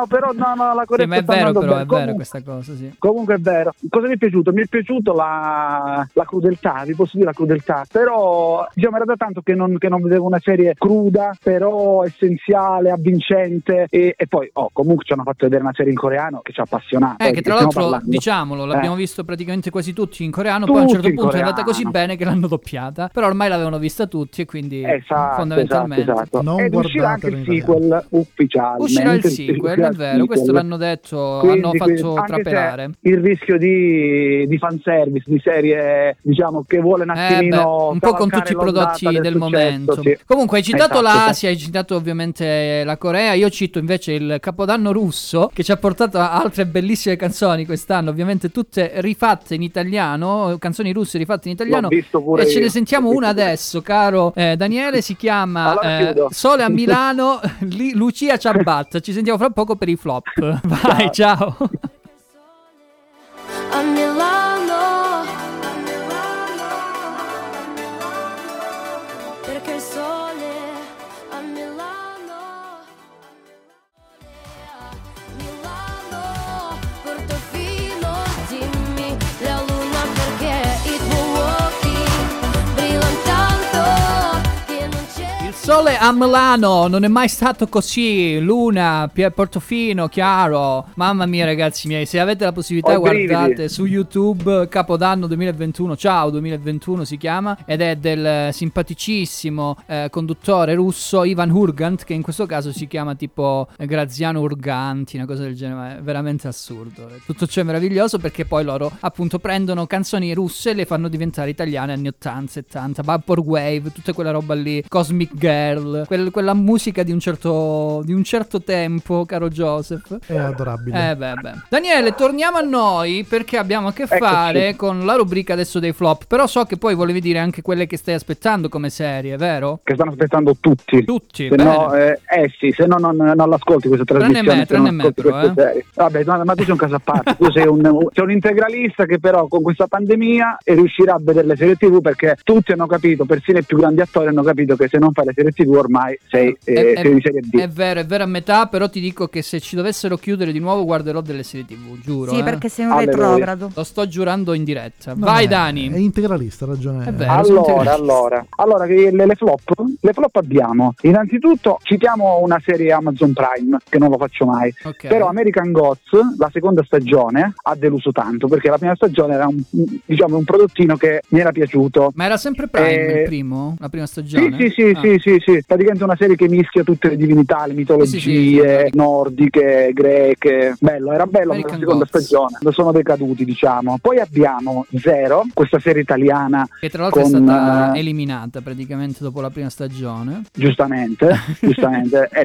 però no, la Corea, sì, ma è vero, però bene. È comunque, vero questa cosa, sì. Comunque è vero. Cosa mi è piaciuto? Mi è piaciuto la crudeltà, vi posso dire, la crudeltà, però diciamo era da tanto che non vedevo una serie cruda, però essenziale, avvincente, e poi comunque ci hanno fatto vedere una serie in coreano che ci ha appassionato, che tra l'altro, diciamolo, l'abbiamo visto praticamente quasi tutti in coreano, tutti poi a un certo punto è andata così bene che l'hanno doppiata, però ormai l'avevano vista tutti, e quindi fondamentalmente. Non ed uscirà anche il sequel ufficiale, uscirà il sequel, è vero, questo l'hanno detto, quindi, hanno fatto trapelare il rischio di fanservice, di serie, diciamo, che vuole un attimino un po' con tutti i prodotti del momento, sì. Comunque hai citato l'Asia, hai citato ovviamente la Corea, io cito invece il Capodanno russo, che ci ha portato a altre bellissime canzoni quest'anno, ovviamente tutte rifatte in italiano, canzoni russe rifatte in italiano, e ce ne sentiamo una adesso, caro Daniele, si chiama Sole a Milano, Lucia Ciabatta. Ci sentiamo fra poco per i flop, vai, ciao. A Milano, perché il sole a Milano, Milano, Portofino, dimmi la luna perché i tuoi occhi brillano tanto che non c'è. Il sole a Milano non è mai stato così, Luna, Portofino, chiaro. Mamma mia, ragazzi miei, se avete la possibilità guardate su YouTube Capodanno 2021, Ciao 2021 si chiama, ed è del simpaticissimo conduttore russo Ivan Urgant, che in questo caso si chiama tipo Graziano Urganti, una cosa del genere, è veramente assurdo. Tutto ciò è meraviglioso perché poi loro appunto prendono canzoni russe e le fanno diventare italiane, anni 80, 70, Vaporwave, tutta quella roba lì, Cosmic Girl, quella musica di un certo tempo, caro Joseph, è adorabile. Daniele, torniamo a noi perché abbiamo a che fare con la rubrica adesso dei flop, però so che poi volevi dire anche quelle che stai aspettando come serie, vero? Che stanno aspettando tutti, se no, se no non l'ascolti questa trasmissione, tranne metro. Vabbè, ma tu sei un caso a parte, tu sei un integralista che però con questa pandemia riuscirà a vedere le serie TV, perché tutti hanno capito, persino i più grandi attori hanno capito che se non fai le serie serie TV ormai sei di serie D. È vero, a metà, però ti dico che se ci dovessero chiudere di nuovo guarderò delle serie TV, giuro. Sì, perché sei un retrogrado. Lo sto giurando in diretta. No, vai Dani. È integralista, ragione. È vero, allora le flop abbiamo. Innanzitutto citiamo una serie Amazon Prime che non lo faccio mai. Okay. Però American Gods, la seconda stagione, ha deluso tanto, perché la prima stagione era un prodottino che mi era piaciuto. Ma era sempre Prime il primo? La prima stagione? Sì. Praticamente una serie che mischia tutte le divinità, le mitologie nordiche, greche. Era bello ma la seconda stagione sono decaduti, diciamo. Poi abbiamo Zero, questa serie italiana che tra l'altro è stata eliminata praticamente dopo la prima stagione. Giustamente.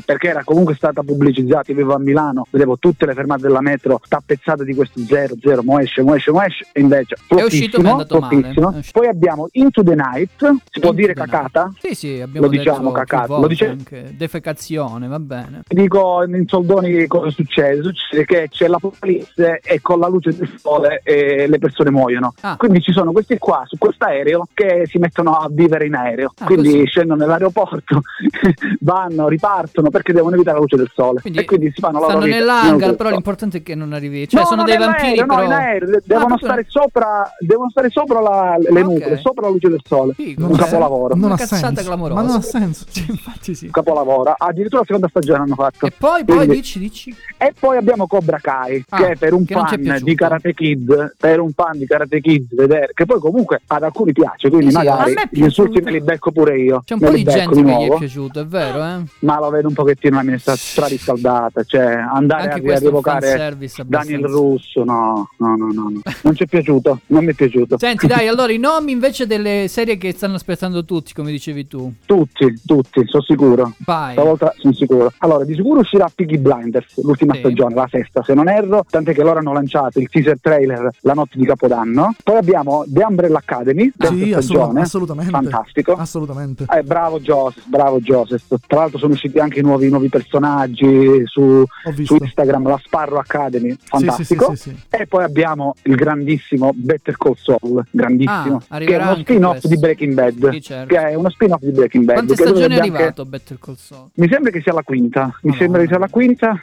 Perché era comunque stata pubblicizzata. Io vivo a Milano, vedevo tutte le fermate della metro tappezzate di questo Zero, mo esce, e invece è uscito e è andato male. Poi abbiamo Into the Night, può dire cacata? Sì, abbiamo detto, diciamo cacata, lo dice anche defecazione, va bene. Ti dico in soldoni cosa succede. Succede che c'è l'apocalisse e con la luce del sole le persone muoiono. Quindi ci sono questi qua su quest'aereo che si mettono a vivere in aereo, quindi così scendono nell'aeroporto, vanno, ripartono perché devono evitare la luce del sole, quindi si fanno la loro vita nell'hangar, però l'importante è che non arrivi, sono dei vampiri aereo, però in aereo devono stare sopra le nuvole, sopra la luce del sole. Un capolavoro, non ha senso, clamorosa. Ma non ha senso, infatti sì. Capolavoro, addirittura la seconda stagione hanno fatto. E poi dici. E poi abbiamo Cobra Kai, che per un fan di Karate Kid, vedere che poi comunque ad alcuni piace, quindi magari gli insulti me li becco pure io. C'è un po' di gente che gli è piaciuto, è vero, ma lo vedo un pochettino la mia strariscaldata, cioè andare a rievocare Daniel Russo, no. Non ci è piaciuto, non mi è piaciuto. Senti dai, allora i nomi invece delle serie che stanno aspettando tutti, come dicevi tu. Tutti, sono sicuro. Vai. Stavolta sono sicuro. Allora, di sicuro uscirà Peaky Blinders, l'ultima stagione, la sesta se non erro, tant'è che loro hanno lanciato il teaser trailer la notte di Capodanno. Poi abbiamo The Umbrella Academy, terza stagione, assolutamente. Fantastico. Assolutamente. Bravo Joseph. Tra l'altro sono usciti anche i nuovi personaggi su Instagram, la Sparrow Academy, fantastico. Sì. E poi abbiamo il grandissimo Better Call Saul, grandissimo, che è uno spin-off di Breaking Bad, certo. Che è uno spin-off di Breaking Bad. Quante stagioni è arrivato Better Call Saul? Mi sembra che sia la quinta.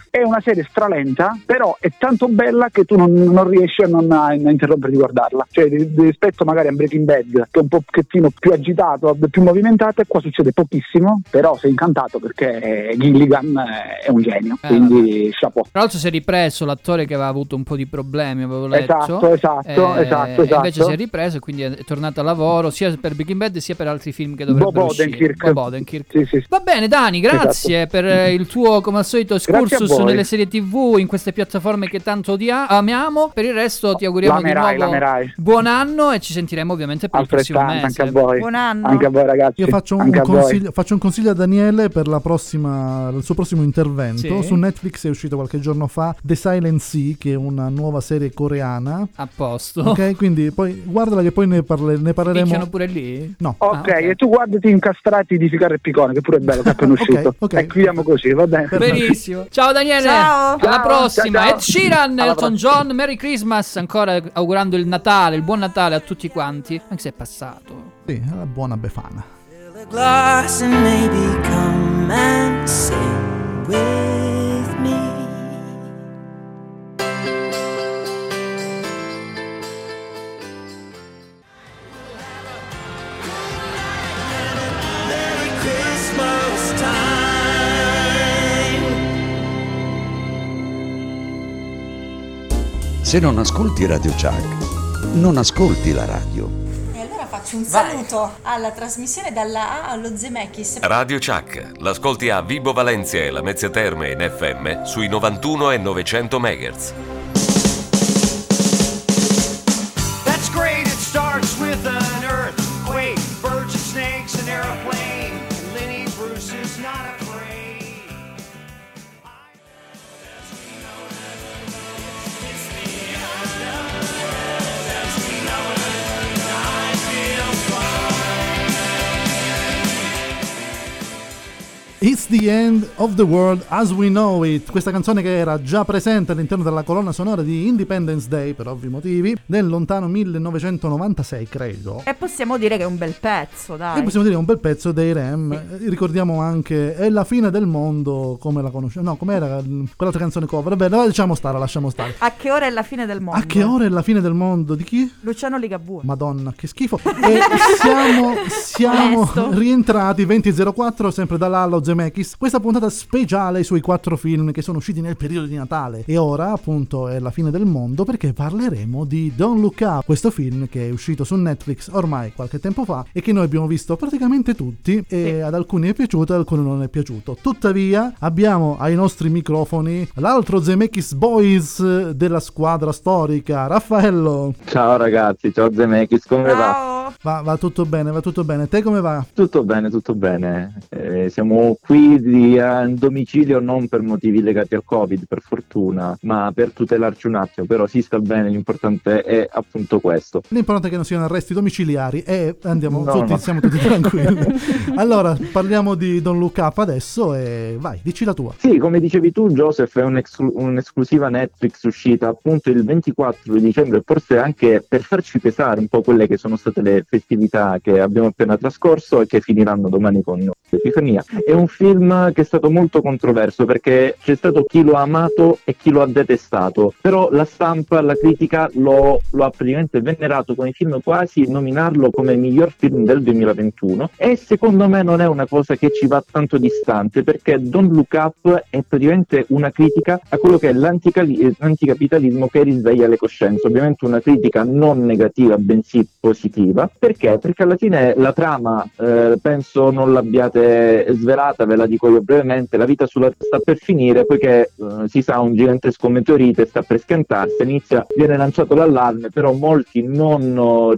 È una serie stralenta, però è tanto bella che tu non riesci a interrompere di guardarla. Cioè rispetto magari a Breaking Bad, che è un pochettino più agitato, più movimentato, e qua succede pochissimo, però sei incantato perché Gilligan è un genio, quindi chapeau. Tra l'altro si è ripreso l'attore che aveva avuto un po' di problemi, avevo letto. Esatto. Invece si è ripreso e quindi è tornato al lavoro, sia per Breaking Bad sia per altri film che dovrebbero uscire. Bob Odenkirk. Va bene Dani, grazie per il tuo, come al solito, excursus nelle serie TV, in queste piattaforme che tanto amiamo. Per il resto ti auguriamo di nuovo buon anno e ci sentiremo ovviamente per il prossimo mese. Anche a voi. Buon anno. Anche a voi ragazzi. Io faccio un consiglio a Daniele per il suo prossimo intervento. Sì. Su Netflix è uscito qualche giorno fa The Silent Sea, che è una nuova serie coreana. A posto. Ok, quindi poi guardala che poi ne parleremo. Picchiano pure lì? No. Ok, e tu guardati Incastrati di Ficarra e Picone, che pure è bello che è appena uscito. Okay. E chiudiamo così, va bene. Benissimo. Ciao Daniele. Ciao. Alla prossima. Ciao. Ed Sheeran, Elton John, Merry Christmas, ancora augurando il buon Natale a tutti quanti, anche se è passato. Sì, la buona Befana. Fill a glass and maybe come and sit with me. Merry Christmas time. Se non ascolti Radio Ciak, non ascolti la radio. E allora faccio un saluto alla trasmissione dalla A allo Zemeckis. Radio Ciak, l'ascolti a Vibo Valentia e Lamezia Terme in FM sui 91 e 900 MHz. That's great, it starts with an earthquake, birds and snakes and airplane, Lenny Bruce is not a... It's the End of the World as We Know It, questa canzone che era già presente all'interno della colonna sonora di Independence Day, per ovvi motivi, nel lontano 1996, credo. E possiamo dire che è un bel pezzo, dai. E possiamo dire che è un bel pezzo dei Rem. Sì. Ricordiamo anche È la fine del mondo, come la conosciamo. No, com'era quell'altra canzone cover? Beh, la lasciamo stare, lasciamo stare. A che ora è la fine del mondo? A che ora è la fine del mondo? Di chi? Luciano Ligabue. Madonna, che schifo. E siamo rientrati 20.04, sempre da Lalo Zemeckis, questa puntata speciale sui 4 film che sono usciti nel periodo di Natale. E ora appunto è la fine del mondo, perché parleremo di Don't Look Up, questo film che è uscito su Netflix ormai qualche tempo fa e che noi abbiamo visto praticamente tutti, e sì, ad alcuni è piaciuto, ad alcuni non è piaciuto. Tuttavia abbiamo ai nostri microfoni l'altro Zemeckis Boys della squadra storica, Raffaello. Ciao ragazzi, ciao Zemeckis, come va? Va tutto bene, va tutto bene. Te come va? Tutto bene, tutto bene. Siamo qui in domicilio non per motivi legati al Covid, per fortuna, ma per tutelarci un attimo. Però si sta bene, l'importante è appunto questo. L'importante è che non siano arresti domiciliari e andiamo tutti, siamo tutti tranquilli. Allora, parliamo di Don't Look Up adesso e vai, dici la tua. Sì, come dicevi tu, Joseph, è un'esclusiva Netflix uscita appunto il 24 dicembre, forse anche per farci pesare un po' quelle che sono state le festività che abbiamo appena trascorso e che finiranno domani con l'Epifania. È un film che è stato molto controverso perché c'è stato chi lo ha amato e chi lo ha detestato, però la stampa, la critica lo ha praticamente venerato con i film, quasi nominarlo come miglior film del 2021, e secondo me non è una cosa che ci va tanto distante, perché Don't Look Up è praticamente una critica a quello che è l'anticapitalismo che risveglia le coscienze, ovviamente una critica non negativa bensì positiva. Perché? Perché alla fine la trama, penso non l'abbiate svelata, ve la dico io brevemente. La vita sulla sta per finire, poiché si sa, un gigantesco meteorite sta per schiantarsi, viene lanciato l'allarme, però molti non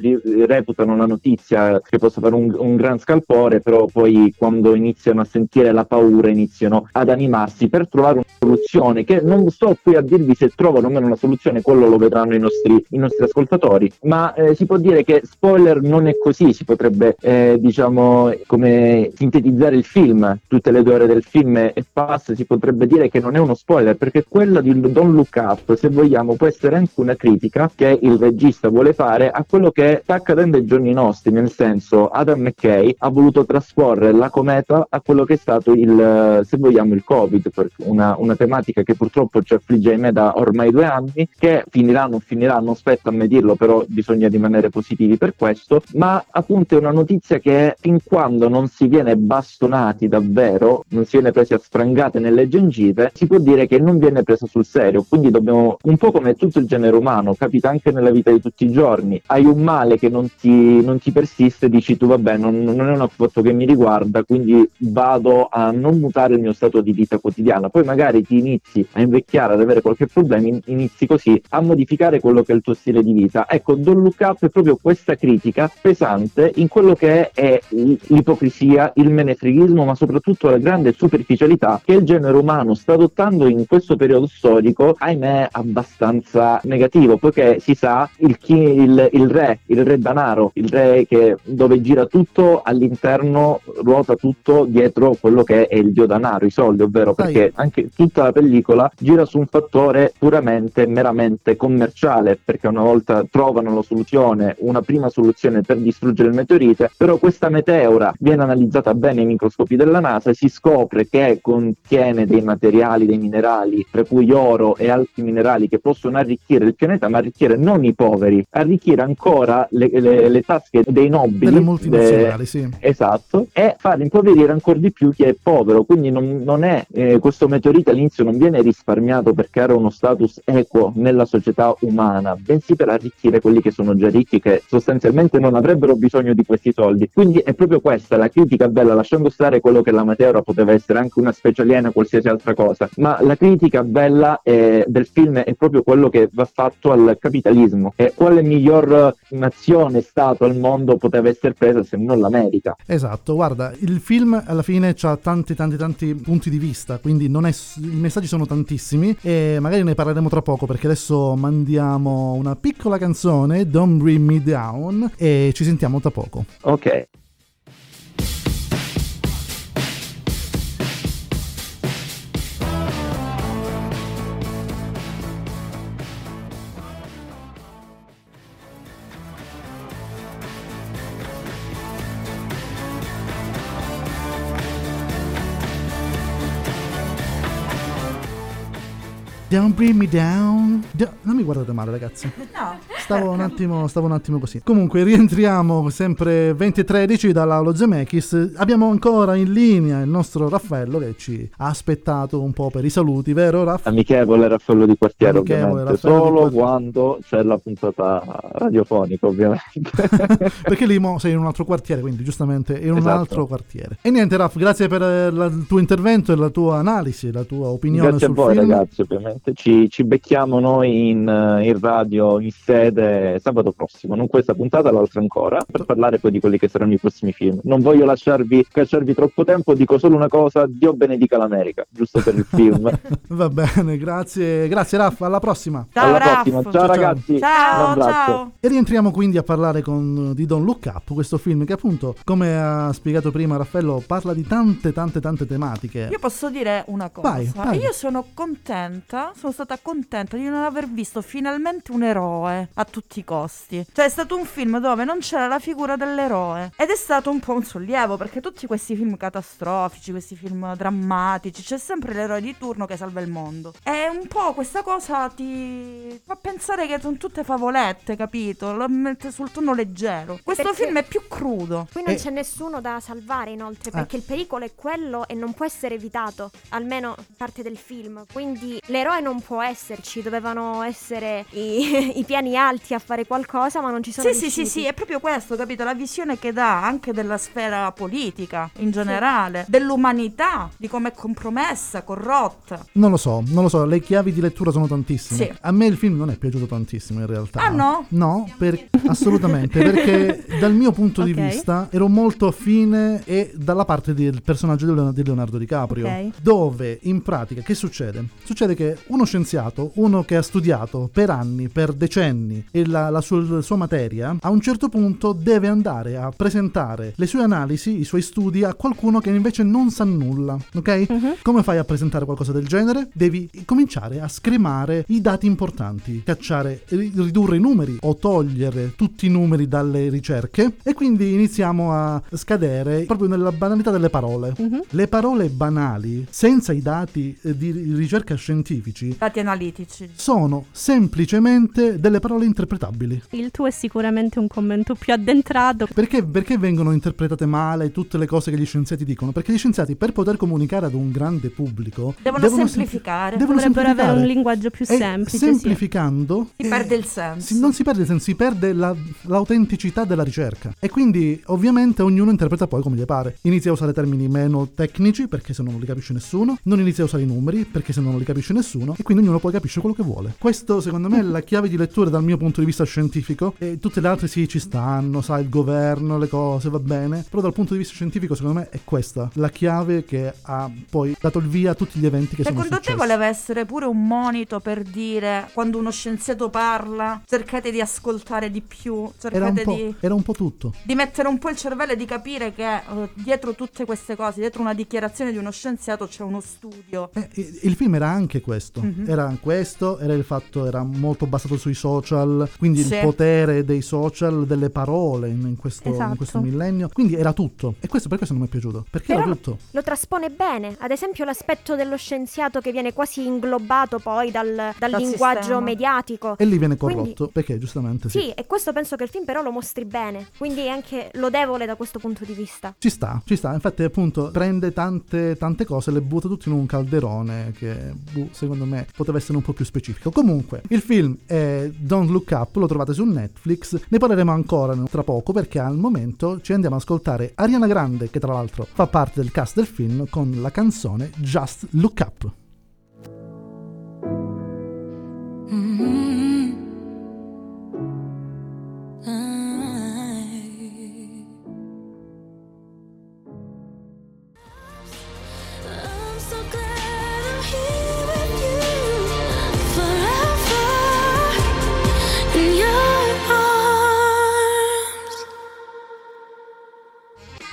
reputano la notizia che possa fare un gran scalpore, però poi quando iniziano a sentire la paura iniziano ad animarsi per trovare una soluzione, che non sto qui a dirvi se trovano o meno una soluzione, quello lo vedranno i nostri ascoltatori, ma si può dire che, spoiler non è così, si potrebbe diciamo come sintetizzare il film, tutte le 2 ore del film e passa, si potrebbe dire che non è uno spoiler, perché quella di Don't Look Up, se vogliamo, può essere anche una critica che il regista vuole fare a quello che sta accadendo ai giorni nostri, nel senso Adam McKay ha voluto trasporre la cometa a quello che è stato il, se vogliamo, il Covid, una tematica che purtroppo ci affligge ahimè da ormai 2 anni, che finirà, non finirà, non spetta a me dirlo, però bisogna rimanere positivi per questo. Ma appunto è una notizia che fin quando non si viene bastonati davvero, non si viene presi a sprangate nelle gengive, si può dire che non viene presa sul serio. Quindi dobbiamo, un po' come tutto il genere umano, capita anche nella vita di tutti i giorni, hai un male che non ti persiste, dici tu vabbè, non è una foto che mi riguarda, quindi vado a non mutare il mio stato di vita quotidiana. Poi magari ti inizi a invecchiare, ad avere qualche problema, inizi così a modificare quello che è il tuo stile di vita. Ecco, Don't Look Up è proprio questa critica pesante in quello che è l'ipocrisia, il menefreghismo, ma soprattutto la grande superficialità che il genere umano sta adottando in questo periodo storico, ahimè abbastanza negativo, poiché si sa il re danaro, il re che dove gira tutto all'interno, ruota tutto dietro quello che è il dio danaro, i soldi, ovvero perché anche tutta la pellicola gira su un fattore puramente, meramente commerciale, perché una volta trovano la soluzione, una prima soluzione per distruggere il meteorite, però questa meteora viene analizzata bene ai microscopi della NASA e si scopre che contiene dei materiali, dei minerali, tra cui oro e altri minerali che possono arricchire il pianeta, ma arricchire non i poveri, arricchire ancora le tasche dei nobili, delle multinazionali, sì. Esatto, e far impoverire ancora di più chi è povero. Quindi non è questo meteorite all'inizio non viene risparmiato per creare uno status equo nella società umana, bensì per arricchire quelli che sono già ricchi, che sostanzialmente non avrebbero bisogno di questi soldi. Quindi è proprio questa la critica bella, lasciando stare quello che la meteora poteva essere anche una specie aliena, qualsiasi altra cosa, ma la critica bella del film è proprio quello che va fatto al capitalismo, e quale miglior nazione, stato al mondo poteva essere presa se non l'America. Esatto, guarda, il film alla fine c'ha tanti punti di vista, quindi non è, i messaggi sono tantissimi e magari ne parleremo tra poco, perché adesso mandiamo una piccola canzone, Don't Bring Me Down, e ci sentiamo tra poco. Ok. Don't bring me down. Non mi guardate male, ragazzi. No. Stavo un attimo così. Comunque rientriamo sempre 20:13 dalla Zemeckis. Abbiamo ancora in linea il nostro Raffaello che ci ha aspettato un po' per i saluti, vero Raff? Amichevole Raffaello di quartiere, ovviamente. Solo quando c'è la puntata radiofonica, ovviamente. Perché lì mo sei in un altro quartiere, quindi giustamente in un altro quartiere. E niente Raff, grazie per il tuo intervento e la tua analisi, la tua opinione. Grazie sul a voi film. Ragazzi, ovviamente ci becchiamo noi in radio in sede sabato prossimo, non questa puntata, l'altra ancora, per parlare poi di quelli che saranno i prossimi film. Non voglio cacciarvi troppo tempo, dico solo una cosa: Dio benedica l'America, giusto per il film. Va bene, grazie Raffa, alla prossima. Ciao, alla prossima. Ciao ragazzi, ciao. E rientriamo quindi a parlare di Don't Look Up, questo film che appunto, come ha spiegato prima Raffaello, parla di tante tematiche. Io posso dire una cosa, vai. Io sono stata contenta di non aver visto finalmente un eroe a tutti i costi. Cioè, è stato un film dove non c'era la figura dell'eroe, ed è stato un po' un sollievo, perché tutti questi film catastrofici, questi film drammatici, c'è sempre l'eroe di turno che salva il mondo. E un po' questa cosa ti fa pensare che sono tutte favolette, capito? Lo mette sul tono leggero. Questo film è più crudo. Qui non c'è nessuno da salvare, inoltre, perché il pericolo è quello e non può essere evitato, almeno parte del film. Quindi l'eroe non può esserci, dovevano essere i piani alti a fare qualcosa, ma non ci sono riusciti. Sì, è proprio questo, capito? La visione che dà anche della sfera politica in generale, dell'umanità, di come è compromessa, corrotta. Non lo so, le chiavi di lettura sono tantissime. Sì. A me il film non è piaciuto tantissimo, in realtà. Ah no? No, assolutamente, perché dal mio punto di vista ero molto affine e dalla parte del personaggio di Leonardo DiCaprio, dove in pratica che succede? Succede che uno scienziato, uno che ha studiato per anni, per decenni, e la sua materia, a un certo punto deve andare a presentare le sue analisi, i suoi studi a qualcuno che invece non sa nulla, ok? Uh-huh. Come fai a presentare qualcosa del genere? Devi cominciare a scremare i dati importanti, cacciare, ridurre i numeri o togliere tutti i numeri dalle ricerche, e quindi iniziamo a scadere proprio nella banalità delle parole. Uh-huh. Le parole banali, senza i dati di ricerca scientifici, dati analitici, sono semplicemente delle parole interpretabili. Il tuo è sicuramente un commento più addentrato. Perché vengono interpretate male tutte le cose che gli scienziati dicono? Perché gli scienziati, per poter comunicare ad un grande pubblico, devono semplificare. Dovrebbero avere un linguaggio più semplice. Semplificando si perde il senso. Non si perde il senso, si perde l'autenticità della ricerca. E quindi ovviamente ognuno interpreta poi come gli pare. Inizia a usare termini meno tecnici, perché se no non li capisce nessuno. Non inizia a usare i numeri, perché se no non li capisce nessuno. E quindi ognuno poi capisce quello che vuole. Questo secondo me è la chiave di lettura dal mio punto di vista scientifico. E tutte le altre sì, ci stanno, sai, il governo, le cose, va bene. Però dal punto di vista scientifico secondo me è questa la chiave che ha poi dato il via a tutti gli eventi che sono successi. Secondo te voleva essere pure un monito per dire, quando uno scienziato parla, cercate di ascoltare di più, era un po' tutto, di mettere un po' il cervello e di capire che dietro tutte queste cose, dietro una dichiarazione di uno scienziato c'è uno studio. Il film era anche questo. Mm-hmm. Era molto basato sui social, quindi il potere dei social, delle parole in questo millennio, quindi era tutto, e questo per questo non mi è piaciuto, perché però era tutto. Lo traspone bene, ad esempio l'aspetto dello scienziato che viene quasi inglobato poi dal linguaggio sistema mediatico, e lì viene corrotto, quindi, perché giustamente sì, e questo penso che il film però lo mostri bene, quindi è anche lodevole da questo punto di vista. Ci sta, infatti appunto prende tante cose, le butta tutte in un calderone che secondo me poteva essere un po' più specifico. Comunque il film è Don't Look Up, lo trovate su Netflix, ne parleremo ancora tra poco, perché al momento ci andiamo ad ascoltare Ariana Grande, che tra l'altro fa parte del cast del film, con la canzone Just Look Up. Mm-hmm.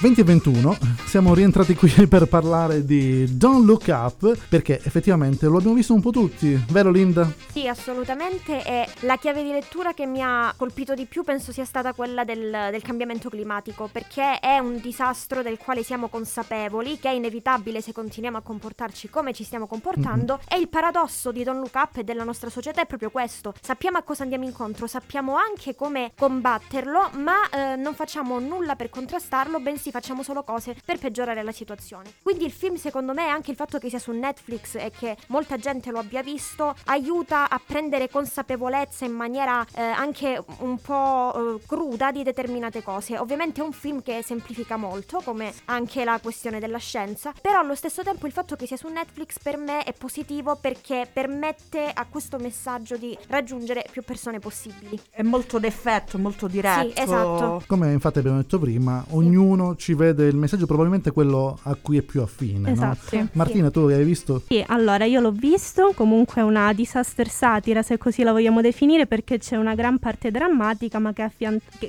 2021, siamo rientrati qui per parlare di Don't Look Up, perché effettivamente lo abbiamo visto un po' tutti, vero Linda? Sì, assolutamente, e la chiave di lettura che mi ha colpito di più penso sia stata quella del cambiamento climatico, perché è un disastro del quale siamo consapevoli, che è inevitabile se continuiamo a comportarci come ci stiamo comportando, e il paradosso di Don't Look Up e della nostra società è proprio questo: sappiamo a cosa andiamo incontro, sappiamo anche come combatterlo, ma non facciamo nulla per contrastarlo, bensì facciamo solo cose per peggiorare la situazione. Quindi il film, secondo me, anche il fatto che sia su Netflix e che molta gente lo abbia visto, aiuta a prendere consapevolezza in maniera anche un po' cruda di determinate cose. Ovviamente è un film che semplifica molto, come anche la questione della scienza, però allo stesso tempo il fatto che sia su Netflix per me è positivo, perché permette a questo messaggio di raggiungere più persone possibili. È molto d'effetto, molto diretto. Sì, esatto. Come infatti abbiamo detto prima, ognuno ci vede il messaggio probabilmente quello a cui è più affine. Esatto, no? Martina, sì. Tu l'hai visto? Sì, allora io l'ho visto, comunque è una disaster satira, se così la vogliamo definire, perché c'è una gran parte drammatica ma che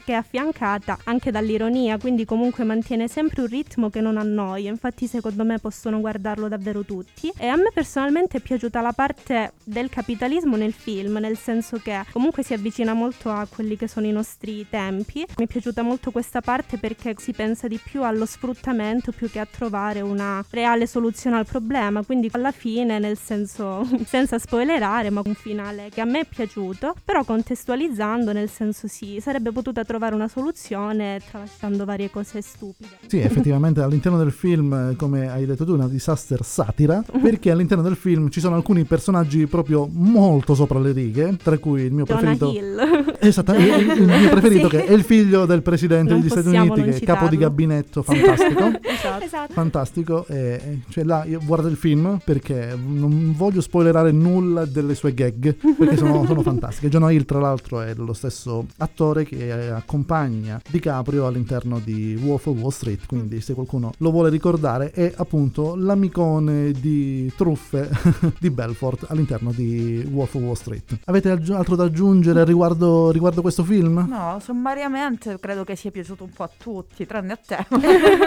è affiancata anche dall'ironia, quindi comunque mantiene sempre un ritmo che non annoia, infatti secondo me possono guardarlo davvero tutti. E a me personalmente è piaciuta la parte del capitalismo nel film, nel senso che comunque si avvicina molto a quelli che sono i nostri tempi. Mi è piaciuta molto questa parte perché si pensa di più allo sfruttamento più che a trovare una reale soluzione al problema, quindi alla fine, nel senso, senza spoilerare, ma un finale che a me è piaciuto, però contestualizzando, nel senso sì, sarebbe potuta trovare una soluzione tralasciando varie cose stupide. Sì, effettivamente all'interno del film, come hai detto tu, una disaster satira, perché all'interno del film ci sono alcuni personaggi proprio molto sopra le righe, tra cui il mio preferito Hill. Esattamente, il mio preferito, sì, che è il figlio del presidente degli Stati Uniti, che è capo di gabinetto, fantastico. Esatto. Fantastico. E cioè là io guardo il film perché non voglio spoilerare nulla delle sue gag, perché sono fantastiche. Jonah Hill, tra l'altro, è lo stesso attore che accompagna DiCaprio all'interno di Wolf of Wall Street, quindi se qualcuno lo vuole ricordare è appunto l'amicone di truffe di Belfort all'interno di Wolf of Wall Street. Avete altro da aggiungere riguardo questo film? No, sommariamente credo che sia piaciuto un po' a tutti, tranne a te.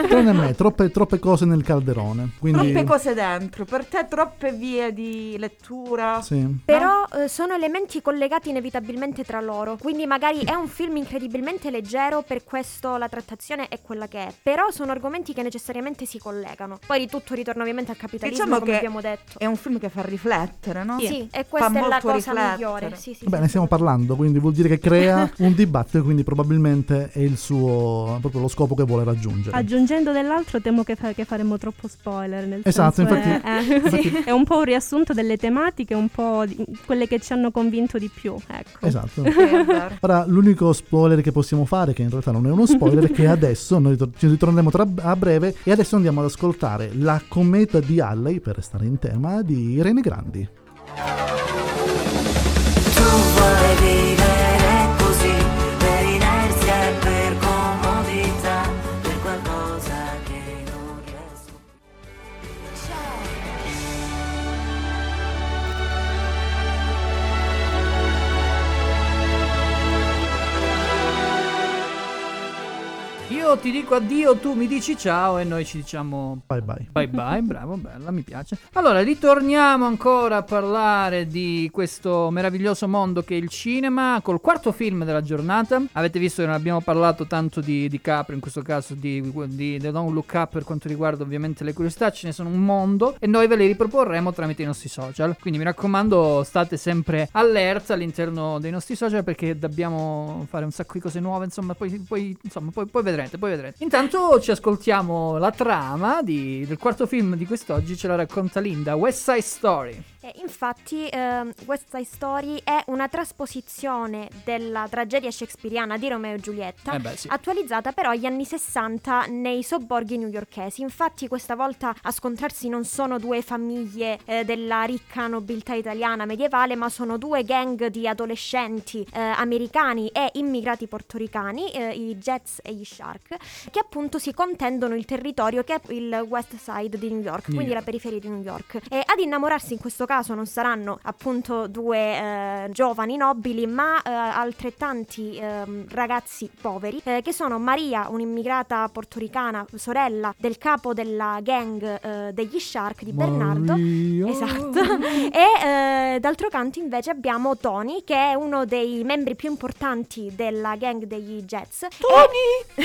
Tranne a me, troppe cose nel calderone, quindi... troppe cose dentro, per te troppe vie di lettura, sì. Però no? Sono elementi collegati inevitabilmente tra loro, quindi magari è un film incredibilmente leggero, per questo la trattazione è quella che è, però sono argomenti che necessariamente si collegano. Poi di tutto ritorna ovviamente al capitalismo, diciamo, come abbiamo detto. È un film che fa riflettere, no? Sì, sì, e questa fa è la cosa migliore. Sì, sì, bene, sì, stiamo parlando, quindi vuol dire che crea un dibattito e quindi probabilmente è il suo, proprio lo scopo che vuole raggiungere. Aggiungendo dell'altro, temo che faremo troppo spoiler, nel esatto, senso, infatti, infatti. Sì. È un po' un riassunto delle tematiche, un po' quelle che ci hanno convinto di più, ecco. Esatto. Ora l'unico spoiler che possiamo fare, che in realtà non è uno spoiler, è che adesso noi ci ritorneremo a breve, e adesso andiamo ad ascoltare La cometa di Halley, per restare in tema, di Irene Grandi. Tu vuoi vivere così, per inerzia e per comodità, per qualcosa che non riesco. Ciao. Io ti dico addio, tu mi dici ciao e noi ci diciamo bye bye. Bye bye, bravo, bella, mi piace. Allora, ritorniamo ancora a parlare di questo meraviglioso mondo che è il cinema, col quarto film della giornata. Avete visto che non abbiamo parlato tanto di DiCaprio, in questo caso di The Don't Look Up, per quanto riguarda ovviamente le curiosità, ce ne sono un mondo e noi ve le riproporremo tramite i nostri social. Quindi mi raccomando, state sempre allerta all'interno dei nostri social, perché dobbiamo fare un sacco di cose nuove, insomma, poi vedrete. Poi vedrete. Intanto ci ascoltiamo la trama del quarto film di quest'oggi, ce la racconta Linda, West Side Story. Infatti West Side Story è una trasposizione della tragedia shakespeariana di Romeo e Giulietta, sì, attualizzata però agli anni 60 nei sobborghi newyorkesi. Infatti questa volta a scontrarsi non sono due famiglie della ricca nobiltà italiana medievale, ma sono due gang di adolescenti americani e immigrati portoricani, i Jets e gli Shark, che appunto si contendono il territorio che è il West Side di New York, quindi la periferia di New York, e ad innamorarsi in questo caso caso non saranno appunto due giovani nobili, ma altrettanti ragazzi poveri, che sono Maria, un'immigrata portoricana, sorella del capo della gang degli Shark di Bernardo. Esatto. E d'altro canto invece abbiamo Tony, che è uno dei membri più importanti della gang degli Jets. Tony!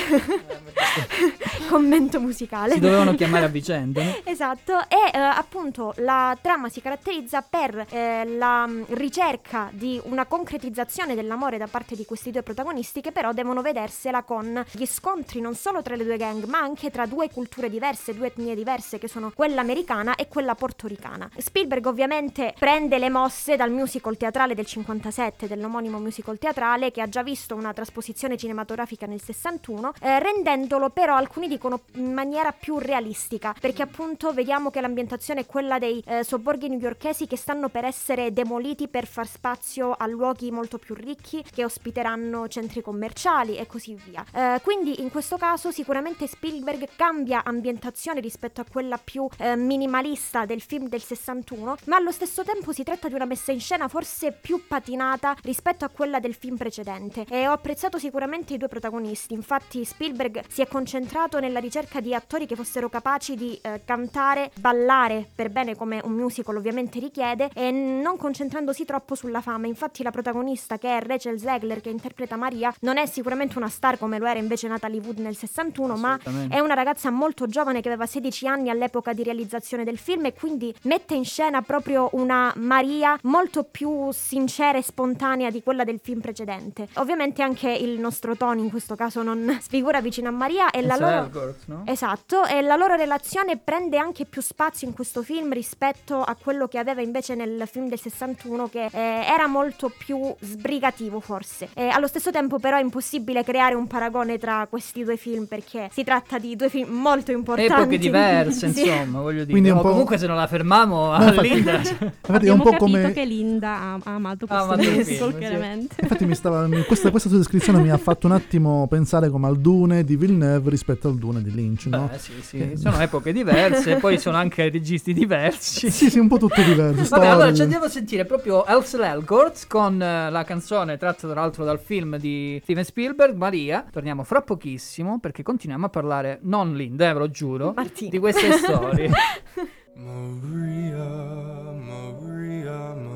Commento musicale. Si dovevano chiamare a vicenda. Esatto. E appunto la trama si caratterizza per la ricerca di una concretizzazione dell'amore da parte di questi due protagonisti, che però devono vedersela con gli scontri non solo tra le due gang, ma anche tra due culture diverse, due etnie diverse, che sono quella americana e quella portoricana. Spielberg ovviamente prende le mosse dal musical teatrale del 57, dell'omonimo musical teatrale, che ha già visto una trasposizione cinematografica nel 61, rendendolo però, alcuni dicono, in maniera più realistica, perché appunto vediamo che l'ambientazione è quella dei sobborghi newyorkesi che stanno per essere demoliti per far spazio a luoghi molto più ricchi, che ospiteranno centri commerciali e così via. Quindi in questo caso sicuramente Spielberg cambia ambientazione rispetto a quella più minimalista del film del 61, ma allo stesso tempo si tratta di una messa in scena forse più patinata rispetto a quella del film precedente, e ho apprezzato sicuramente i due protagonisti. Infatti Spielberg si è concentrato nella ricerca di attori che fossero capaci di cantare, ballare per bene, come un musical ovviamente richiede, e non concentrandosi troppo sulla fama. Infatti la protagonista, che è Rachel Zegler, che interpreta Maria, non è sicuramente una star come lo era invece Natalie Wood nel 61, ma è una ragazza molto giovane che aveva 16 anni all'epoca di realizzazione del film, e quindi mette in scena proprio una Maria molto più sincera e spontanea di quella del film precedente. Ovviamente anche il nostro Tony in questo caso non sfigura vicino a Maria, e la loro... no? Esatto, e la loro relazione prende anche più spazio in questo film rispetto a quello che aveva invece nel film del 61, che era molto più sbrigativo forse. Allo stesso tempo però è impossibile creare un paragone tra questi due film, perché si tratta di due film molto importanti, epoche diverse. Sì, insomma, voglio dire, quindi comunque se non la fermamo a Linda, infatti, è un po' come capito che Linda ha amato questo film, chiaramente. Sì. Infatti questa sua descrizione mi ha fatto un attimo pensare come al Dune di Villeneuve rispetto al Dune di Lynch, no? Sì. Sono epoche diverse, poi sono anche registi diversi. Sì, un po' tutto diverso. Vabbè, allora ci andiamo a sentire proprio Else Elgort con la canzone tratta tra l'altro dal film di Steven Spielberg, Maria. Torniamo fra pochissimo, perché continuiamo a parlare, non Linda, ve lo giuro, Martina, di queste storie. Maria, Maria, Maria, Maria.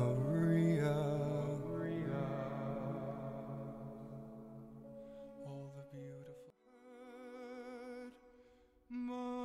All the beautiful Maria.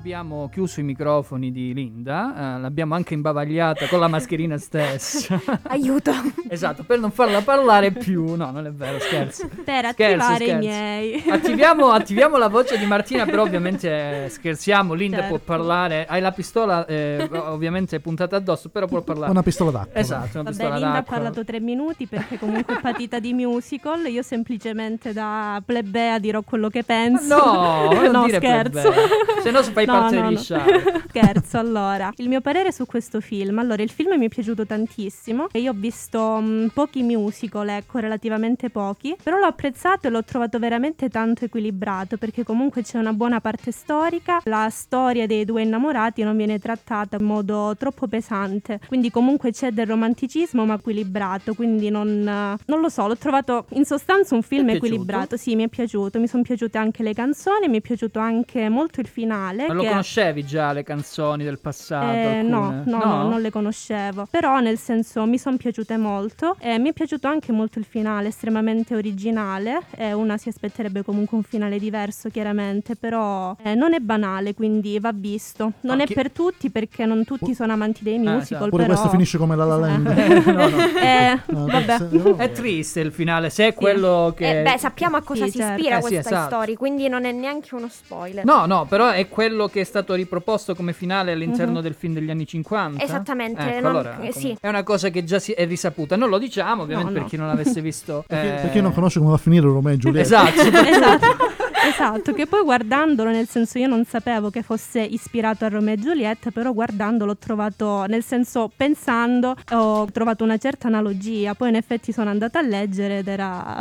Abbiamo chiuso i microfoni di Linda, l'abbiamo anche imbavagliata con la mascherina stessa. Aiuto! Esatto, per non farla parlare più. No, non è vero, scherzo. Per attivare scherzo. I miei. Attiviamo la voce di Martina, però ovviamente scherziamo. Linda, certo, può parlare. Hai la pistola ovviamente puntata addosso, però può parlare. Una pistola d'acqua. Esatto, una pistola d'acqua. Linda ha parlato 3 minuti perché comunque è patita di musical. Io semplicemente da plebea dirò quello che penso. No, non dire scherzo. Plebea. Se no fai parte degli sciarpi. Scherzo, allora. Il mio parere su questo film. Allora, il film mi è piaciuto tantissimo e io ho visto pochi musical, ecco, relativamente pochi, però l'ho apprezzato e l'ho trovato veramente tanto equilibrato, perché comunque c'è una buona parte storica, la storia dei due innamorati non viene trattata in modo troppo pesante, quindi comunque c'è del romanticismo ma equilibrato, quindi non lo so, l'ho trovato in sostanza un film equilibrato. Sì, mi è piaciuto, mi sono piaciute anche le canzoni, mi è piaciuto anche molto il finale. Ma lo conoscevi già le canzoni del passato? No, non le conoscevo, però nel senso mi sono piaciute molto. Mi è piaciuto anche molto il finale, estremamente originale, una si aspetterebbe comunque un finale diverso chiaramente, però non è banale, quindi va visto. Non è per tutti, perché non tutti sono amanti dei musical, pure però... questo finisce come La La Land. Vabbè. È triste il finale, se è quello che... sappiamo a cosa si ispira questa storia, quindi non è neanche uno spoiler. No, però è quello che è stato riproposto come finale all'interno del film degli anni 50. Esattamente. Ecco, allora, sì. È una cosa che già è risaputa. Non lo diciamo ovviamente per chi non l'avesse visto. Perché non conosce come va a finire Romeo e Giulietta. Esatto. Esatto, che poi guardandolo, nel senso, io non sapevo che fosse ispirato a Romeo e Giulietta, però guardandolo ho trovato, nel senso, pensando, ho trovato una certa analogia. Poi in effetti sono andata a leggere ed era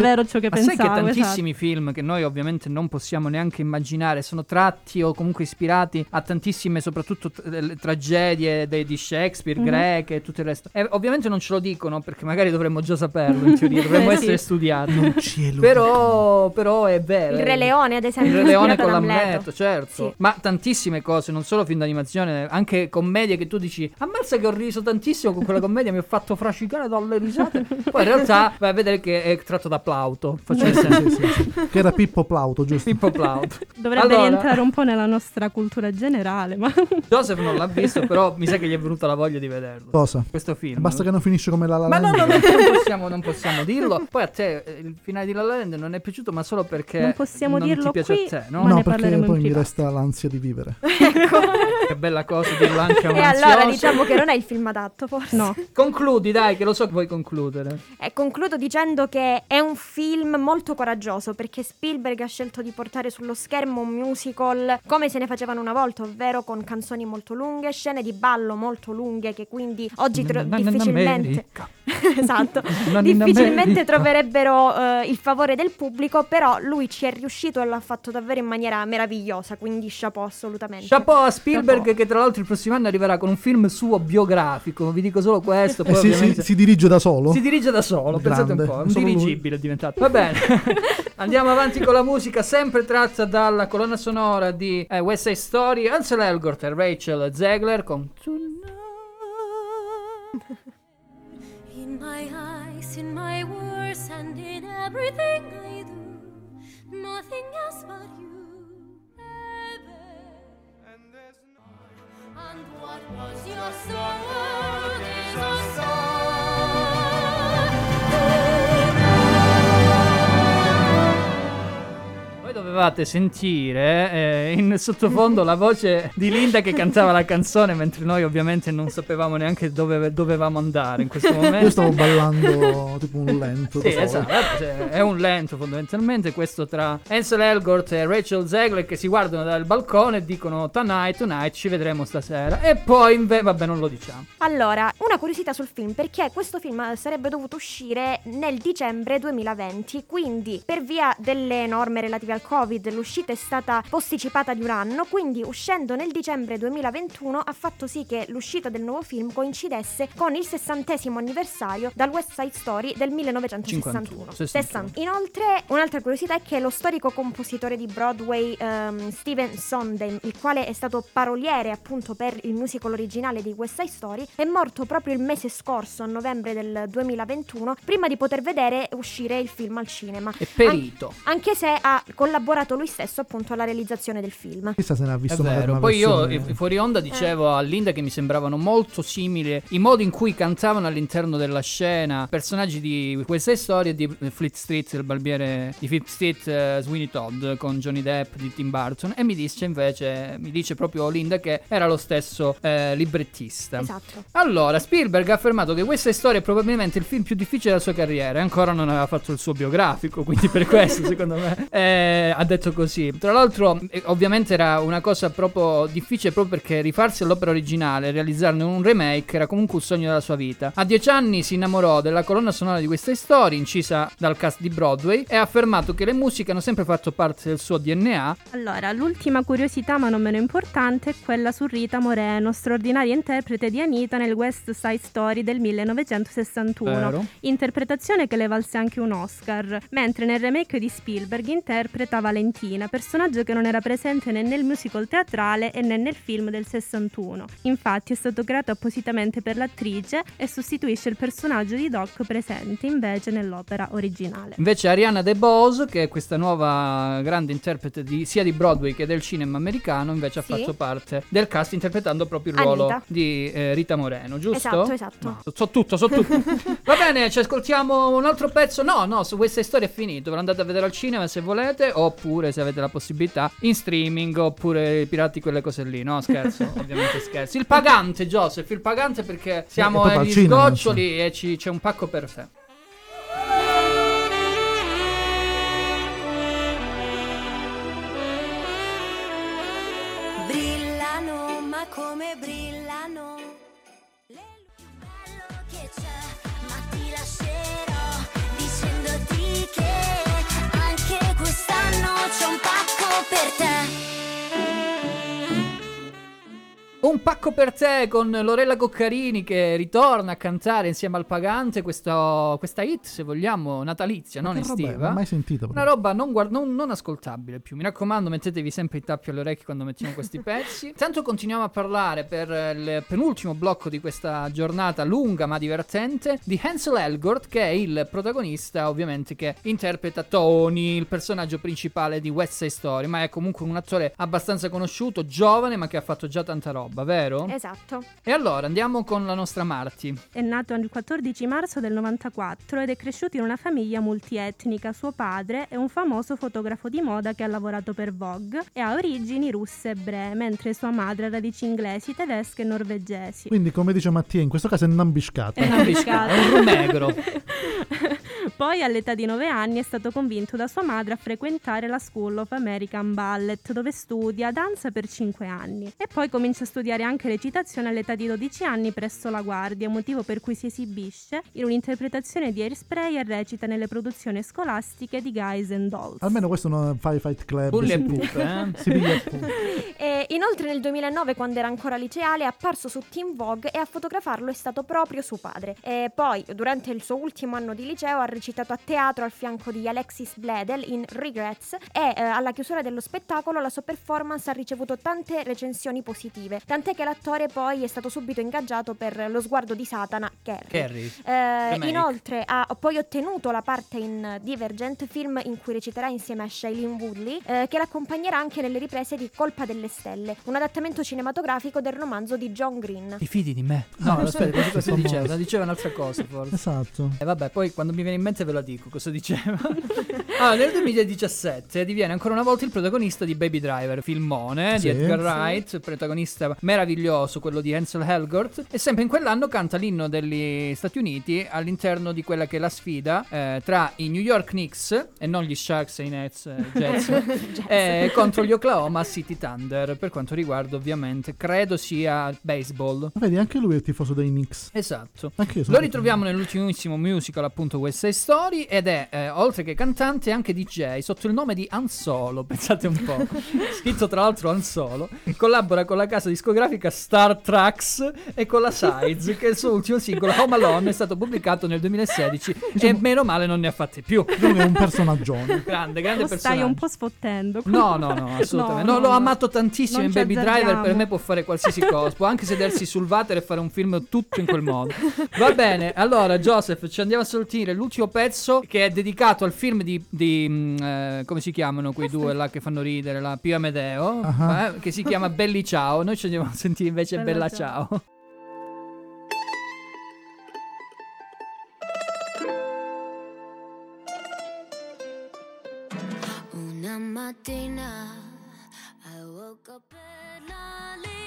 vero ciò che pensavo. Sai che tantissimi film che noi ovviamente non possiamo neanche immaginare sono tratti o comunque ispirati a tantissime, soprattutto tragedie di Shakespeare, greche e tutto il resto. E ovviamente non ce lo dicono perché magari dovremmo già saperlo, in teoria dovremmo essere studiati. Però è vero. Il Re Leone, ad esempio. Il Re Leone con l'Amleto, certo. Sì. Ma tantissime cose, non solo film d'animazione, anche commedie che tu dici: ammazza che ho riso tantissimo con quella commedia, mi ho fatto frascicare dalle risate. Poi in realtà vai a vedere che è tratto da Plauto. Faccio esempio. Sì. Che era Pippo Plauto, giusto? Pippo Plauto. Dovrebbe rientrare un po' nella nostra cultura generale. Ma Joseph non l'ha visto, però mi sa che gli è venuta la voglia di vederlo. Cosa? Questo film. Basta che non finisce come La La Land. Ma non possiamo dirlo. Poi a te il finale di La La Land non è piaciuto, ma solo perché non possiamo dirlo ti piace qui, a te, no? No, perché poi mi resta l'ansia di vivere. Ecco. Che bella cosa dirlo anche a un ansioso. E allora diciamo che non è il film adatto, forse. No. Concludi, dai, che lo so che vuoi concludere. Concludo dicendo che è un film molto coraggioso, perché Spielberg ha scelto di portare sullo schermo un musical come se ne facevano una volta, ovvero con canzoni molto lunghe, scene di ballo molto lunghe, che quindi oggi difficilmente esatto, difficilmente troverebbero il favore del pubblico, però lui ci è riuscito e l'ha fatto davvero in maniera meravigliosa, quindi chapeau, assolutamente. Chapeau a Spielberg, chapeau. Che tra l'altro il prossimo anno arriverà con un film suo biografico, vi dico solo questo. Poi si dirige da solo? Si dirige da solo, grande. Pensate un po', un dirigibile è diventato. Va bene, andiamo avanti con la musica, sempre tratta dalla colonna sonora di West Side Story, Ansel Elgort e Rachel Zegler con Tonight. In my eyes, in my words and in everything I do, nothing else but you, baby. And there's no... And what was your soul is your soul. Voi dovevate sentire in sottofondo la voce di Linda che cantava la canzone, mentre noi ovviamente non sapevamo neanche dove dovevamo andare in questo momento. Io stavo ballando tipo un lento. Sì, esatto, è un lento fondamentalmente questo tra Ansel Elgort e Rachel Zegler che si guardano dal balcone e dicono tonight, tonight, ci vedremo stasera. E poi vabbè, non lo diciamo. Allora, una curiosità sul film, perché questo film sarebbe dovuto uscire nel dicembre 2020, quindi per via delle norme relative al Covid l'uscita è stata posticipata di un anno, quindi uscendo nel dicembre 2021 ha fatto sì che l'uscita del nuovo film coincidesse con il 60° anniversario dal West Side Story del 1961. 61. Inoltre un'altra curiosità è che lo storico compositore di Broadway Stephen Sondheim, il quale è stato paroliere appunto per il musical originale di West Side Story, è morto proprio il mese scorso, a novembre del 2021, prima di poter vedere uscire il film al cinema. È perito. Anche se ha collaborato lui stesso appunto alla realizzazione del film. Chissà se ne ha visto magari una versione. Poi io fuori onda dicevo a Linda che mi sembravano molto simili i modi in cui cantavano all'interno della scena personaggi di queste storie di Fleet Street, il barbiere di Fifth Street, Sweeney Todd con Johnny Depp di Tim Burton, e mi dice proprio Linda che era lo stesso librettista. Esatto. Allora Spielberg ha affermato che questa storia è probabilmente il film più difficile della sua carriera, e ancora non aveva fatto il suo biografico, quindi per questo secondo me ha detto così. Tra l'altro ovviamente era una cosa proprio difficile, proprio perché rifarsi all'opera originale e realizzarne un remake era comunque un sogno della sua vita. A 10 anni si innamorò della colonna sonora di questa storia incisa dal cast di Broadway e ha affermato che le musiche hanno sempre fatto parte del suo DNA. Allora, l'ultima curiosità ma non meno importante è quella su Rita Moreno, straordinaria interprete di Anita nel West Side Story del 1961. Vero. Interpretazione che le valse anche un Oscar, mentre nel remake di Spielberg interpreta Valentina, personaggio che non era presente né nel musical teatrale né nel film del 61. Infatti è stato creato appositamente per l'attrice e sostituisce il personaggio di Doc presente invece nell'opera originale. Invece Ariana DeBose, che è questa nuova grande interprete sia di Broadway che del cinema americano, invece ha fatto parte del cast interpretando proprio il ruolo di Rita Moreno, giusto? Esatto. No. So tutto. Va bene, ci ascoltiamo un altro pezzo. No, su questa storia è finito, ve l'andate a vedere al cinema se volete, oppure se avete la possibilità in streaming, oppure pirati quelle cose lì. No, scherzo, ovviamente scherzo. Il pagante, Joseph, il pagante, perché siamo agli sgoccioli e c'è un pacco per te. ma come brillano le luci. Bello che c'è, ma ti lascerò dicendoti che anche quest'anno c'è un pacco per te. Un pacco per te con Lorella Coccarini che ritorna a cantare insieme al Pagante questa hit, se vogliamo, natalizia, non estiva. Roba, non mai sentito, una roba non ascoltabile più. Mi raccomando, mettetevi sempre i tappi alle orecchie quando mettiamo questi pezzi. Tanto continuiamo a parlare per il penultimo blocco di questa giornata lunga ma divertente di Ansel Elgort, che è il protagonista, ovviamente, che interpreta Tony, il personaggio principale di West Side Story, ma è comunque un attore abbastanza conosciuto, giovane, ma che ha fatto già tanta roba. Vero? Esatto. E allora andiamo con la nostra Marti. È nato il 14 marzo del 94 ed è cresciuto in una famiglia multietnica. Suo padre è un famoso fotografo di moda che ha lavorato per Vogue e ha origini russe e ebree, mentre sua madre ha radici inglesi, tedesche e norvegesi. Quindi, come dice Mattia, in questo caso è nambiscata. È nambiscata, è un negro. Poi all'età di 9 anni è stato convinto da sua madre a frequentare la School of American Ballet, dove studia danza per 5 anni e poi comincia a studiare anche recitazione all'età di 12 anni presso la Guardia, motivo per cui si esibisce in un'interpretazione di Hairspray e recita nelle produzioni scolastiche di Guys and Dolls. Almeno questo non fa i Fight Club. E inoltre nel 2009, quando era ancora liceale, è apparso su Teen Vogue e a fotografarlo è stato proprio suo padre. E poi durante il suo ultimo anno di liceo ha recitato a teatro al fianco di Alexis Bledel in Regrets e alla chiusura dello spettacolo la sua performance ha ricevuto tante recensioni positive, tant'è che l'attore poi è stato subito ingaggiato per Lo sguardo di Satana, Carrie. Inoltre ha poi ottenuto la parte in Divergent, film in cui reciterà insieme a Shailene Woodley, che l'accompagnerà anche nelle riprese di Colpa delle stelle, un adattamento cinematografico del romanzo di John Green. Ti fidi di me? No, aspetta, cosa diceva un'altra cosa forse. Esatto. E vabbè, poi quando mi viene in mente ve la dico cosa diceva. Allora, nel 2017 diviene ancora una volta il protagonista di Baby Driver, filmone di Edgar Wright, protagonista meraviglioso quello di Ansel Elgort, e sempre in quell'anno canta l'inno degli Stati Uniti all'interno di quella che è la sfida tra i New York Knicks, e non gli Sharks e i Nets, Jets, contro gli Oklahoma City Thunder, per quanto riguarda ovviamente credo sia baseball. Vedi, anche lui è il tifoso dei Knicks. Esatto. Lo ritroviamo nell'ultimissimo musical, appunto West Side Story, ed è oltre che cantante anche DJ sotto il nome di Ansolo, pensate un po'. Scritto tra l'altro Ansolo. Collabora con la casa discografica Star Tracks e con la Sides, che il suo ultimo singolo Home Alone è stato pubblicato nel 2016, diciamo, e meno male non ne ha fatte più. È un personaggione grande lo personaggio. Stai un po' sfottendo. No, assolutamente no. L'ho amato tantissimo in Baby Driver, per me può fare qualsiasi cosa, può anche sedersi sul water e fare un film tutto in quel modo. Va bene, allora Joseph, ci andiamo a salutare l'ultimo pezzo che è dedicato al film di come si chiamano quei due là che fanno ridere, la Pio Amedeo, che si chiama Belli Ciao. Noi ci andiamo a sentire invece Bella Ciao. Ciao. Una mattina I woke up per la libertà.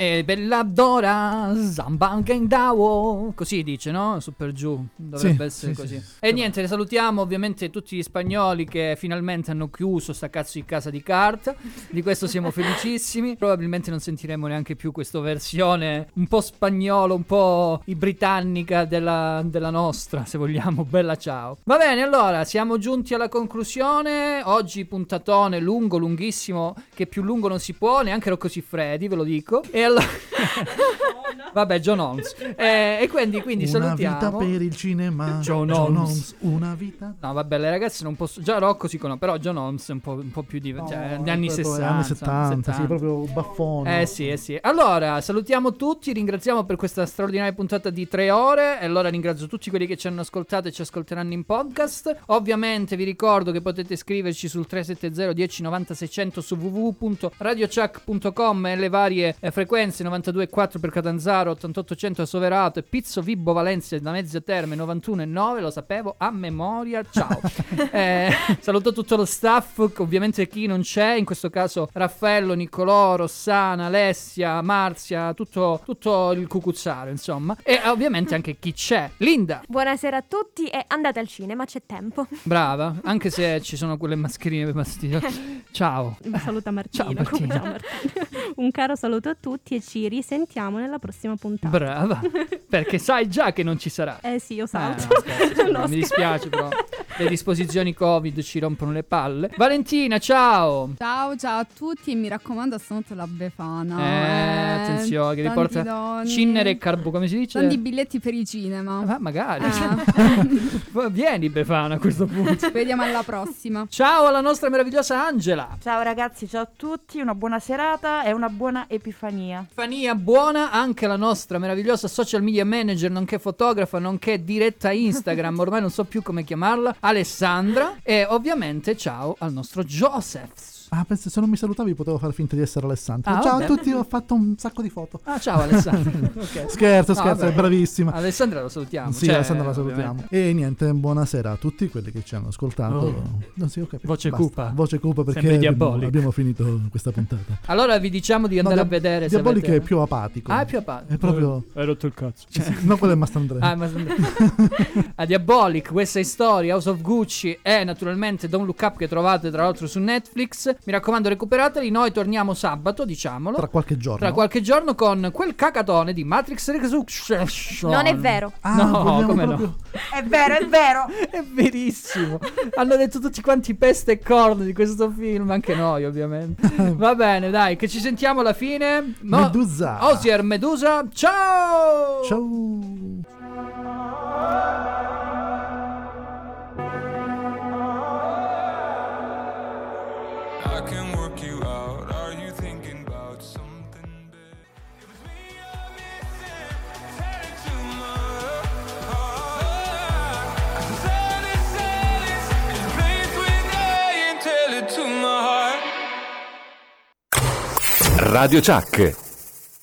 E bella Dora Zamba Gangdao, così dice, no? Su per giù dovrebbe essere così. E niente, salutiamo ovviamente tutti gli spagnoli che finalmente hanno chiuso sta cazzo di casa di carta. Di questo siamo felicissimi. Probabilmente non sentiremo neanche più questa versione un po' spagnolo, un po' britannica della nostra, se vogliamo, Bella Ciao. Va bene, allora siamo giunti alla conclusione. Oggi puntatone lungo, lunghissimo, che più lungo non si può, neanche Rocco Siffredi, ve lo dico. E allora vabbè, John Holmes. E quindi una salutiamo. Una vita per il cinema. John Holmes. Una vita. No, vabbè, le ragazze non posso. Già Rocco si conosce, però John Holmes è un po' più diverso. No, cioè, anni 70. Sì, proprio baffone. Sì. Allora, salutiamo tutti, ringraziamo per questa straordinaria puntata di 3 ore. E allora ringrazio tutti quelli che ci hanno ascoltato e ci ascolteranno in podcast. Ovviamente vi ricordo che potete scriverci sul 370 10 90 600 su www.radiociak.com e le varie frequenze Frequenze 92,4 per Catanzaro, 8800 a Soverato e Pizzo Vibbo Valencia da Mezzo Terme 91,9. Lo sapevo a memoria, ciao. Saluto tutto lo staff, ovviamente chi non c'è, in questo caso Raffaello, Nicolò, Rossana, Alessia, Marzia, tutto il cucuzzaro insomma, e ovviamente anche chi c'è. Linda, buonasera a tutti e andate al cinema, c'è tempo. Brava, anche se ci sono quelle mascherine per pastiglia. Ciao. Saluta Martino. Ciao Martino. Ciao Martino. Un caro saluto a tutti e ci risentiamo nella prossima puntata. Brava, perché sai già che non ci sarà. Eh sì, io salto. No, mi dispiace però. Le disposizioni Covid ci rompono le palle. Valentina, ciao. Ciao a tutti e mi raccomando stanotte la Befana. Attenzione che riporta doni. Cinnere e carbo, come si dice? Tanti biglietti per i cinema. Ma magari. Vieni Befana a questo punto. Vediamo alla prossima. Ciao alla nostra meravigliosa Angela. Ciao ragazzi, ciao a tutti, una buona serata e una buona epifania. Epifania buona anche la nostra meravigliosa social media manager, nonché fotografa, nonché diretta Instagram, ormai non so più come chiamarla, Alessandra. E ovviamente ciao al nostro Joseph. Ah, penso, se non mi salutavi potevo far finta di essere Alessandra. Ciao vabbè. A tutti, ho fatto un sacco di foto. Ah, ciao Alessandra. Okay. Scherzo, è bravissima. Alessandra lo salutiamo. Sì, cioè, Alessandra la salutiamo. Ovviamente. E niente, buonasera a tutti quelli che ci hanno ascoltato. Non si, ok. Voce cupa perché abbiamo finito questa puntata. Allora vi diciamo di andare a vedere Diabolik avete... è più apatico. Ah, è più apatico. È proprio hai rotto il cazzo. Cioè. No, quello è Mastrandrea. Ah, Mastrandrea. A Diabolik, West Side Story, House of Gucci e naturalmente Don't Look Up, che trovate tra l'altro su Netflix. Mi raccomando, recuperateli. Noi torniamo sabato, diciamolo. Tra qualche giorno con quel cacatone di Matrix Resurrection. Non è vero. No, come no? È vero. È verissimo. Hanno detto tutti quanti peste e corno di questo film. Anche noi, ovviamente. Va bene, dai, che ci sentiamo alla fine. Medusa. Osier Medusa. Ciao. Ciao. Radio Ciak.